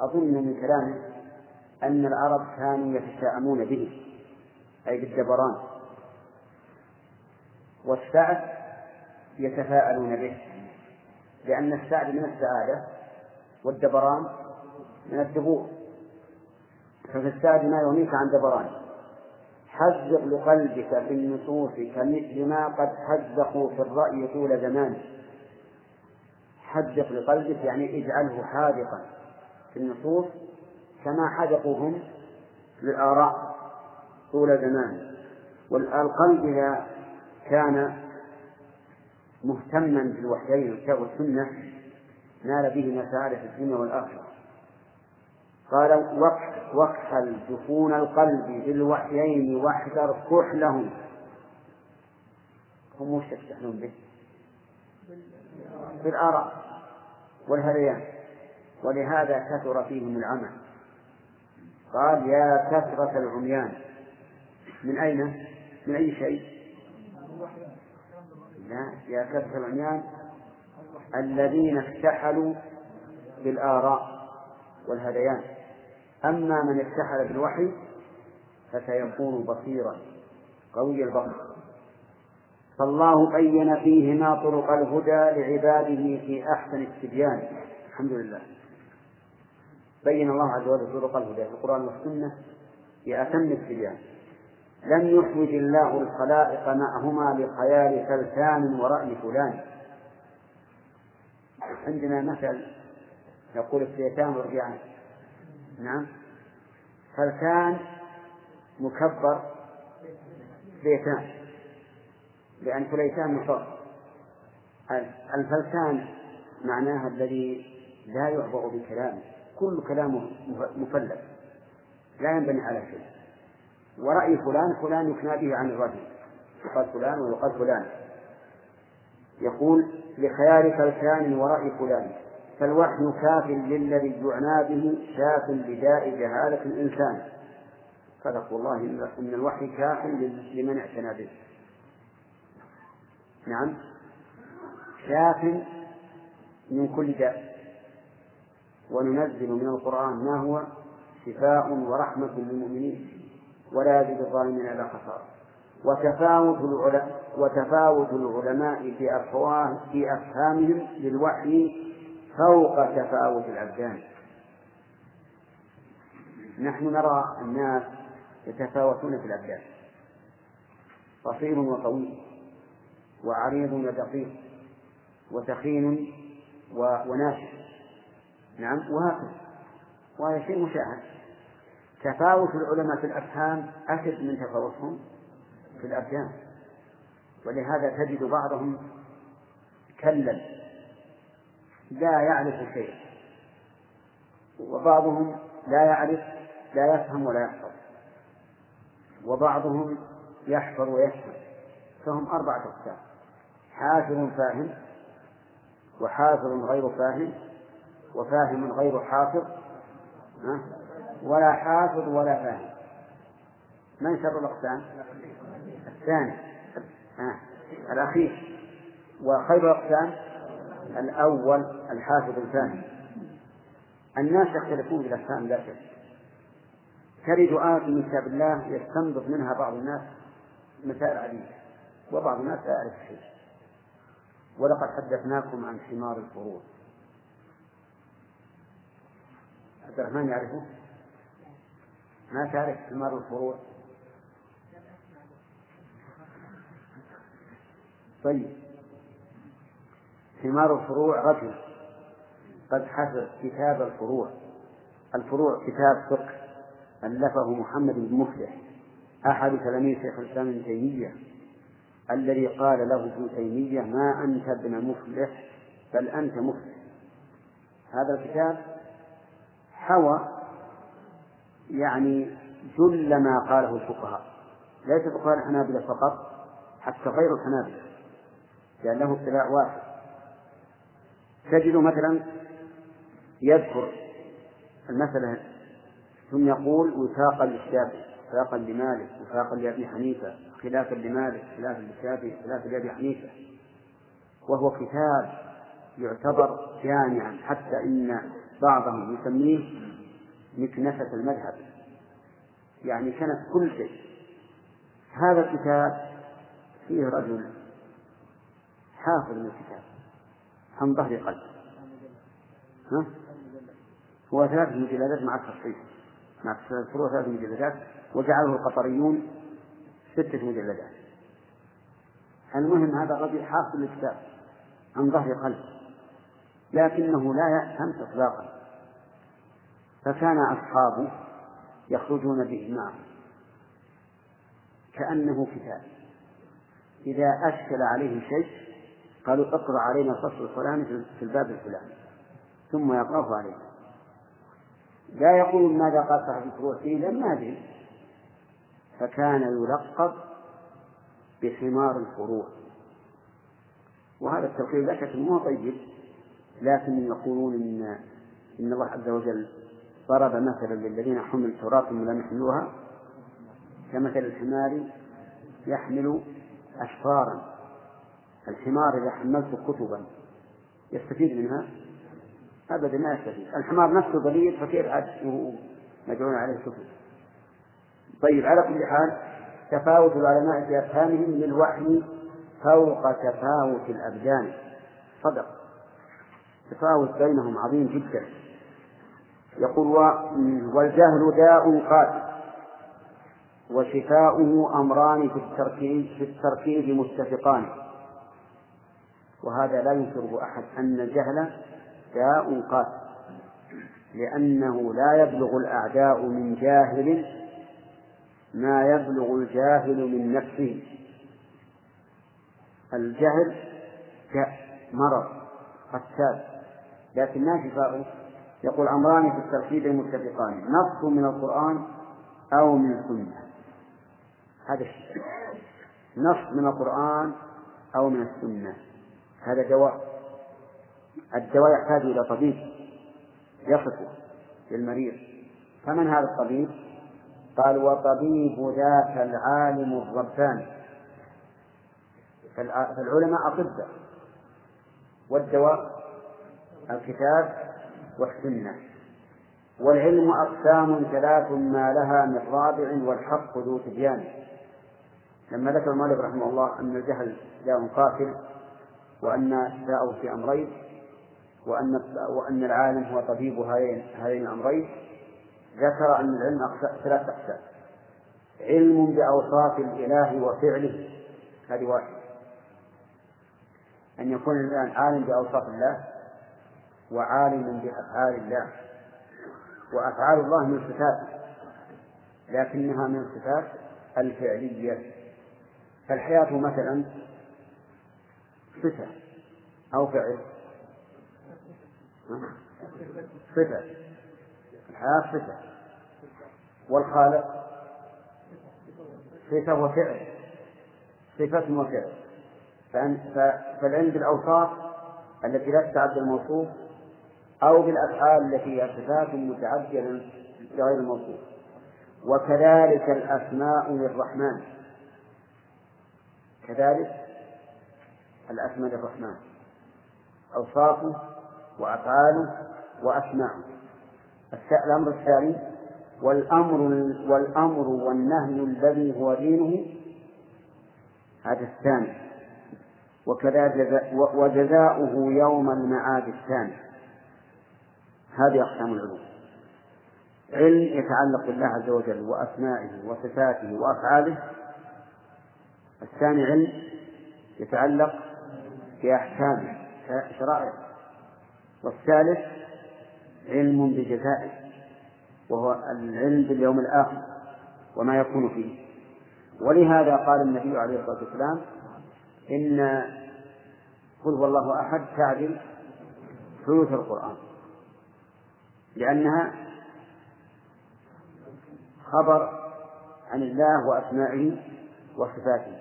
أظن من كلامه أن العرب كانوا يتشاءمون به أي بالدبران، والسعد يتفاءلون به لأن السعد من السعادة والدبران من الدبور. ففي السعد ما يغنيك عن دبران. حذق لقلبك في النصوص كمثل ما قد حذقوا في الرأي طول زمان. حذق لقلبك يعني اجعله حاذقا في النصوص كما حذقوهم للآراء طول زمان. والقلب إذا كان مهتما بالوحيين والسنة نال به مسارح الدنيا والآخرة. قال وقح وقحل جفون القلب بالوحيين واحذر كحلهم. هم وش يستحلون به؟ بالآراء والهريان، ولهذا كثر فيهم العمى. قال يا كثرة العميان، من أين؟ من أي شيء؟ لا، يا كثرة العميان الذين اكتحلوا بالآراء والهديان. أما من اكتحل بالوحي فسيكون بصيرا قوي البصر. فالله بين فيهما طرق الهدى لعباده في أحسن التبيان. الحمد لله، بين الله عز وجل طرق الهدى في القرآن والسنة في أتم التبيان. لم يحوج الله الخلائق معهما لخيال فلسان ورأي فلان. عندنا مثل يقول السيتان ورجعان، نعم، فلسان مكبر سيتان لأن فليتان مصر. الفلسان معناها الذي لا يعبأ بكلامه، كل كلامه مفلس لا ينبني على شيء. ورأي فلان، فلان يكنى به عن الرجل، يقال فلان ويقال فلان. يقول لخيار فلسان ورأي فلان. فالوحي كاف للذي يعنى به شاف بداء جهالة الإنسان. صدق والله إن الوحي كاف لمن اعتنى به. نعم، شاف من كل داء. وننزل من القرآن ما هو شفاء ورحمة للمؤمنين ولا يزيد الظالمين إلا خسارة. وتفاوت العلماء وتفاوت العلماء في أفواه في أفهامهم للوحي فوق تفاوت الأبدان. نحن نرى الناس يتفاوتون في الأبدان، قصير وطويل، وعريض ودقيق، وتخين وناشف، نعم، وهكذا، وهذا شيء مشاهد. تفاوت العلماء في الأفهام أشد من تفاوتهم في الأبدان، ولهذا تجد بعضهم كلا لا يعرف شيئا، وبعضهم لا يعرف لا يفهم ولا يحفظ، وبعضهم يحفظ ويفهم. فهم أربعة أقسام: حافظ فاهم، وحافظ غير فاهم، وفاهم غير حافظ، ولا حافظ ولا فاهم. من شر الأقسام؟ الثاني، آه. الأخير. وخير الأقسام الأول الحافظ الفاهم. الناس يختلفون بالأقسام لا شك. ترد آيات من كتاب الله يستنبط منها بعض الناس مسائل عديدة، وبعض الناس لا يعرف شيء. ولقد حدثناكم عن حمار الفروع. عبد الرحمن يعرفه؟ ما تعرف حمار الفروع؟ طيب، حمار الفروع رجل قد حفظ كتاب الفروع. الفروع كتاب فقه ألفه محمد بن مفلح أحد تلاميذ شيخ الإسلام ابن تيمية، الذي قال له ابن تيمية: ما أنت ابن مفلح بل أنت مفلح. هذا الكتاب حوى يعني جل ما قاله الفقهاء، ليس فقهاء الحنابلة فقط، حتى غير الحنابلة، لأن له اطلاع واسع. تجد مثلا يذكر المثل ثم يقول: وفاقا للشافعي، وفاقا لمالك، وفاقا لأبي حنيفة، خلافا لمالك، خلافا للشافعي، خلافا لأبي حنيفة. وهو كتاب يعتبر جامعا، حتى إن بعضهم يسميه مكنسة المذهب، يعني كانت كل شيء. هذا الكتاب فيه رجل حافظ للكتاب عن ظهر قلب، ها؟ هو ثلاث مجلدات مع التصحيح، مع الفروع ثلاث مجلدات، وجعله القطريون ستة مجلدات. المهم هذا الرجل حافظ للكتاب عن ظهر قلب، لكنه لا يفهم إطلاقا. فكان أصحابه يخرجون به معه كأنه كتاب، إذا أشكل عليه شيء قالوا اقرأ علينا الفصل الفلاني في الباب الفلاني ثم يقرأه علينا. لا يقول ماذا قال صاحب الفروع فيه لما أدري، فكان يلقب بحمار الفروع. وهذا التلقيب لا شك أنه طيب، لكن يقولون إن, إن الله عز وجل ضرب مثلا للذين حملوا التوراة ثم لم يحملوها كمثل الحمار يحمل أشفارا. الحمار إذا حملت كتبا يستفيد منها؟ أبدا ما يستفيد، الحمار نفسه ضليل فكيف عاده مجعول عليه كتب. طيب، على كل حال تفاوت العلماء في أفهامهم للوحي فوق تفاوت الأبدان، صدق، تفاوت بينهم عظيم جدا. يقول والجهل داء قاتل وشفاؤه أمران في التركيب, في التركيب متفقان، وهذا لا ينكره أحد أن الجهل داء قاتل، لأنه لا يبلغ الأعداء من جاهل ما يبلغ الجاهل من نفسه. الجهل مرض قتال لكن ما شفاؤه. يقول أمران في التركيب متفقان، نص من القرآن أو من السنة. هذا الشيء نص من القرآن أو من السنة هذا دواء، الدواء يحتاج إلى طبيب يصفه للمريض، فمن هذا الطبيب؟ قال وطبيب ذاك العالم الرباني. فالعلماء أطباء والدواء الكتاب والسنة. والعلم أقسام ثلاث ما لها من رابع والحق ذو تبيان. لما ذكر المؤلف رحمه الله أن الجهل داء قاتل وأن شفاءه في أمرين وأن, وأن العالم هو طبيب هذين الأمرين، ذكر أن العلم ثلاث أقسام: علم بأوصاف الإله وفعله، هذه واحد، أن يكون الإنسان عالم بأوصاف الله وعالم بأفعال الله. وأفعال الله من صفاته لكنها من الصفات الفعلية، فالحياة مثلا صفة أو فعل؟ صفة، الحياة صفة، والخالق صفة وفعل، صفة وفعل. فالعلم بالأوصاف التي لا تتعدى الموصوف أو بالأفعال التي هي صفات متعدية لغير الموصوف. وكذلك الأسماء للرحمن، كذلك الأسماء للرحمن أوصافه وأفعاله وأسماءه. الأمر الثاني والأمر والأمر والنهي الذي هو دينه، هذا الثاني. وكذلك وجزاؤه يوم المعاد الثاني. هذه أقسام العلوم: علم يتعلق بالله عز وجل وأسمائه وصفاته وأفعاله. الثاني علم يتعلق بأحكامه شرائعه. والثالث علم بجزائه، وهو العلم باليوم الآخر وما يكون فيه. ولهذا قال النبي عليه الصلاة والسلام إن قل هو الله أحد تعدل ثلث القرآن، لأنها خبر عن الله وأسمائه وصفاته،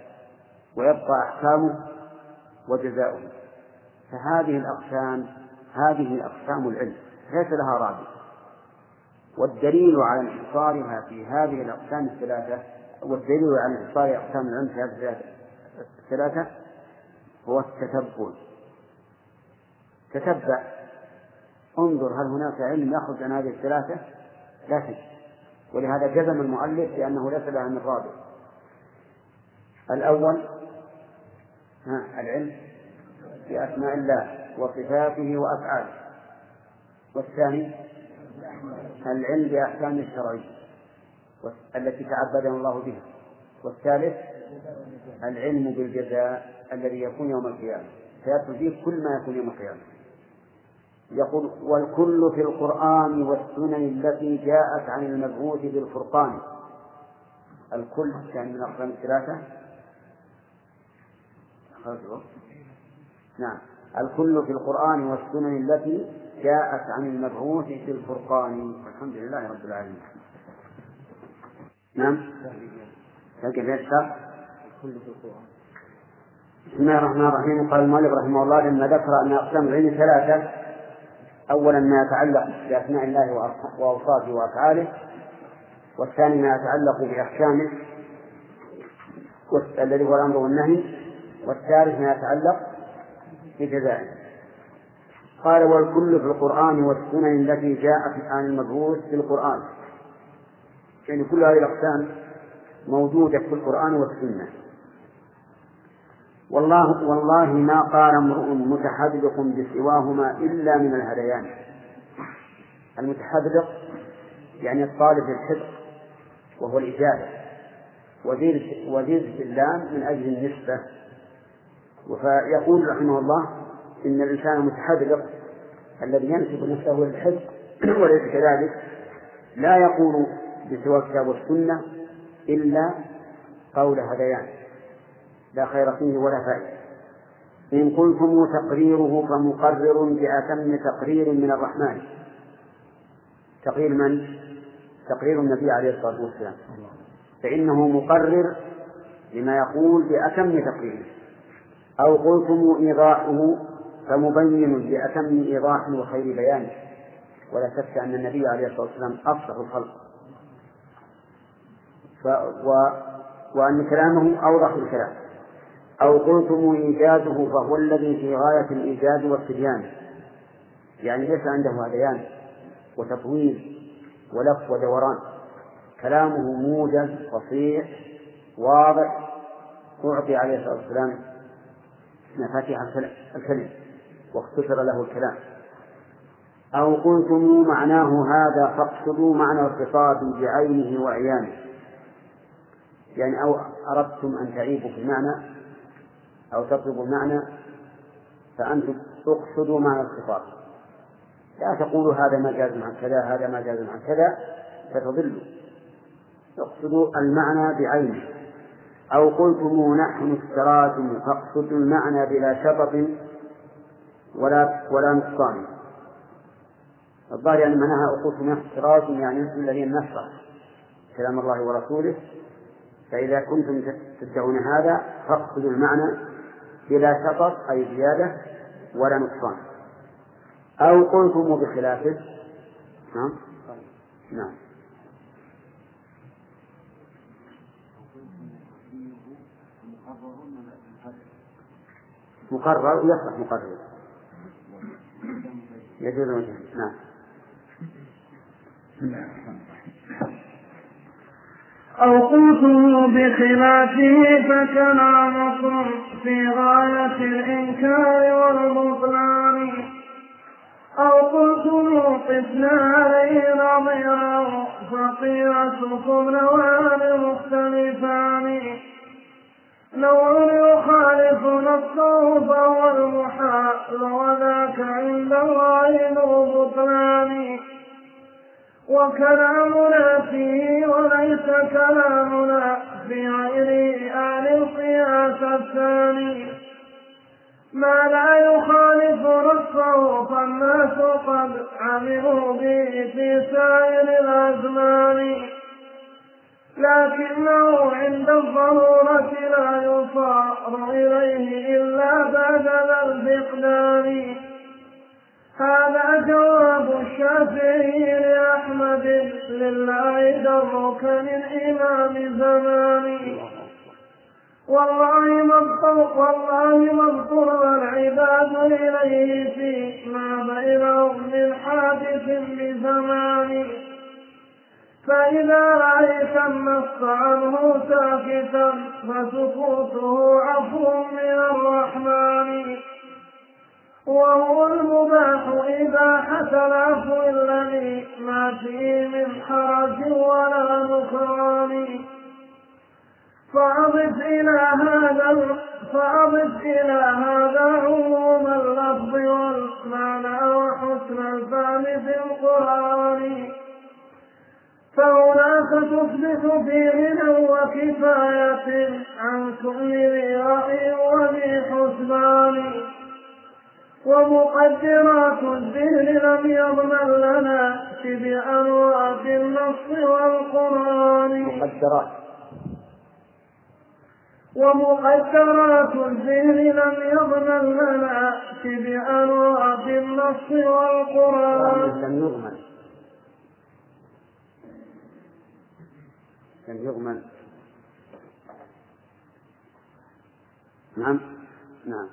ويبقى أحكامه وجزاؤه. فهذه الأقسام هذه الأقسام العلم ليس لها رابع. والدليل على انحصارها في هذه الأقسام الثلاثة والدليل على انحصار أقسام العلم في هذه الثلاثة هو التتبع. تتبع، انظر هل هناك علم يأخذ عن هذه الثلاثة؟ لا شيء. ولهذا جزم المؤلف لأنه ليس لها من رابع. الأول العلم بأسماء الله وصفاته وأفعاله، والثاني العلم بأحكام الشرعية التي تعبدنا الله بها، والثالث العلم بالجزاء الذي يكون يوم القيامة فيأتي كل ما يكون يوم القيامة. يقول والكل في القرآن والسنن التي جاءت عن المبعوث بالفرقان الكل يعني من أقسام الثلاثة. نعم، الكل في القرآن والسنن التي جاءت عن المبعوث في الفرقان. الحمد لله رب العالمين. نعم، لكن في الشرح الكل في القرآن. بسم الله الرحمن الرحيم. قال المؤلف رحمه الله لما ذكر أن أقسام العلم ثلاثة: أولا ما يتعلق بأسماء الله وأوصافه وأفعاله، والثاني ما يتعلق بأحكامه الذي هو الأمر والنهي، والثالث ما يتعلق بجزائه. قال والكل في القرآن والسنن التي جاءت عن المبعوث في القرآن، يعني كل هذه الأقسام موجودة في القرآن والسنة. والله, والله ما قال امرؤ متحدق بسواهما إلا من الهذيان. المتحدق يعني الطالب الحذق وهو الإجابة، وزيد في اللام من أجل النسبة. فيقول رحمه الله إن الإنسان المتحدق الذي ينسب نفسه للحذق وليس كذلك لا يقول بسوى الكتاب والسنة إلا قول هذيان لا خير فيه ولا فائدة. إن قلتم تقريره فمقرر بأتم تقرير من الرحمن. تقرير من؟ تقرير النبي عليه الصلاة والسلام، فإنه مقرر لما يقول بأتم تقرير. أو قلتم إيضاحه فمبين بأتم إيضاح وخير بيان. ولا شك أن النبي عليه الصلاة والسلام أفصح الخلق، ف... و... وأن كلامه أوضح الكلام. أو قلتم إيجاده فهو الذي في غاية الإيجاد والصبيان، يعني ليس عنده هذيان وتطويل ولف ودوران، كلامه موجز فصيح واضح. أعطي عليه الصلاة والسلام مفاتيح الكلم واختصر له الكلام. أو قلتم معناه هذا فاقصدوا معنى الخطاب بعينه وعيانه، يعني أو أردتم أن تعيبوا في المعنى أو تطلبوا المعنى فأنتم تقصدوا معنى الخطاب، لا تقولوا هذا ما جاز عن كذا هذا ما جاز عن كذا فتضلوا، تقصدوا المعنى بعينه. أو قلتم نحن التراجم فاقصدوا المعنى بلا شطط ولا ولا نقصان. الظاهر يعني معناها أقول نحن التراجم يعني نحن الذين نشرح كلام الله ورسوله، فإذا كنتم تدعون هذا فاقصدوا المعنى بلا شطط أي زيادة ولا نقصان. أو قلتم بخلافه. نعم نعم مقرر يصح مقرر يجوز وجهه. نعم. أو قلتم بخلافه فكلامكم في غاية الإنكار والبطلان. أو قلتم قسمان نظيرا فقيرتكم نوعان مختلفان. نوع يخالفنا الصوف والمحال وذاك عند الله ذو بطلان. وكلامنا فيه وليس كلامنا في غير آل القياس الثاني. ما لا يخالف نصه فالناس قد عملوا به في سائر الأزمان، لكنه عند الضرورة لا يصار إليه إلا بعد ذا الفقدان. هذا جواب الشافعي لأحمد لله درك من إمام زماني. والله ما اضطر العباد إليه فيما بينهم من حادث بزماني. فإذا رأيت النص عنه ساكتا فسكوته عفو من الرحمن. وهو المباح إذا حصل عفو الذي ما فيه من حرج ولا نكران. فأضف إلى هذا فأضف إلى هذا عموم اللفظ والمعنى وحسن الفهم في القرآن، فهناك تفلح بغنى وكفاية عن كل رئي وذي حسبان، ومقدرات الذهن لم يضمن لنا شبعا وأت النص والقرآن، مقدرات ومقدرات الذهن لم يضمن لنا شبعا وأت النص والقرآن، لم يضمن لم يضمن نعم نعم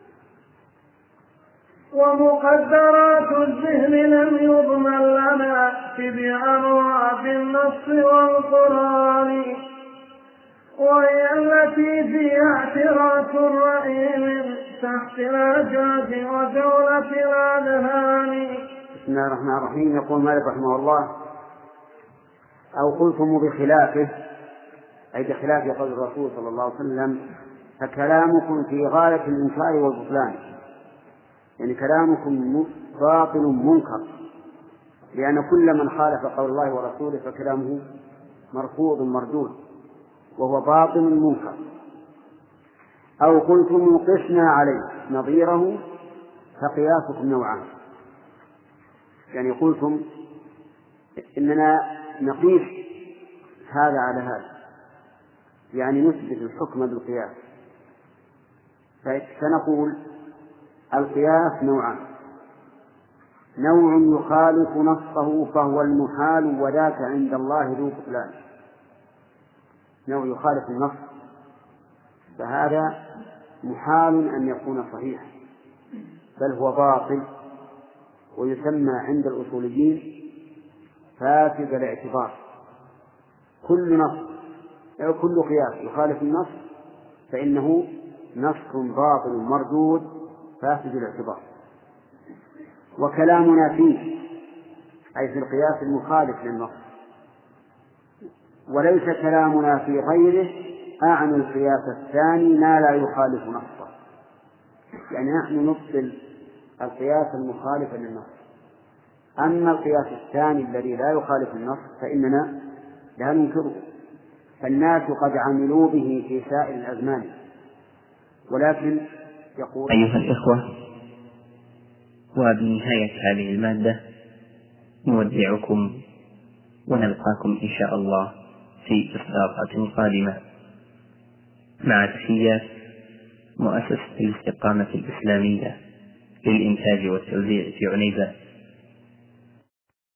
ومقدرات الذهن لم يضمن لنا بأنواع النص والقرآن، وهي التي فيها اعتراف الرأي من تحت الأجاج ودولة الأذهان. بسم الله الرحمن الرحيم. يقول مالك رحمه الله: أو قلتم بخلافه، أي بخلاف قول الرسول صلى الله عليه وسلم، فكلامكم في غاية الإنكار والبطلان، يعني كلامكم باطل منكر، لأن كل من خالف قول الله ورسوله فكلامه مرفوض مردود وهو باطل منكر. أو قلتم نقشنا عليه نظيره فقياسكم نوعان، يعني قلتم إننا نقيس هذا على هذا، يعني نثبت الحكم بالقياس، فنقول القياس نوعان: نوع يخالف نصه فهو المحال وذاك عند الله ذو بطلان، نوع يخالف النص فهذا محال أن يكون صحيحا بل هو باطل، ويسمى عند الأصوليين فاسد الاعتبار. كل نص أو كل قياس يخالف النص فإنه نص باطل مردود فاسد الاعتبار. وكلامنا فيه، أي في القياس المخالف للنص، وليس كلامنا في غيره أعن القياس الثاني ما لا يخالف نصه، يعني نحن نبطل القياس المخالف للنص، أما القياس الثاني الذي لا يخالف النص فإننا لا ننكره، فالناس قد عملوا به في سائر الأزمان. ولكن أيها الإخوة، وبنهاية هذه المادة نودعكم ونلقاكم إن شاء الله في إصدارات قادمة، مع تحيات مؤسسة الاستقامة الإسلامية للإنتاج والتوزيع في عنيزة.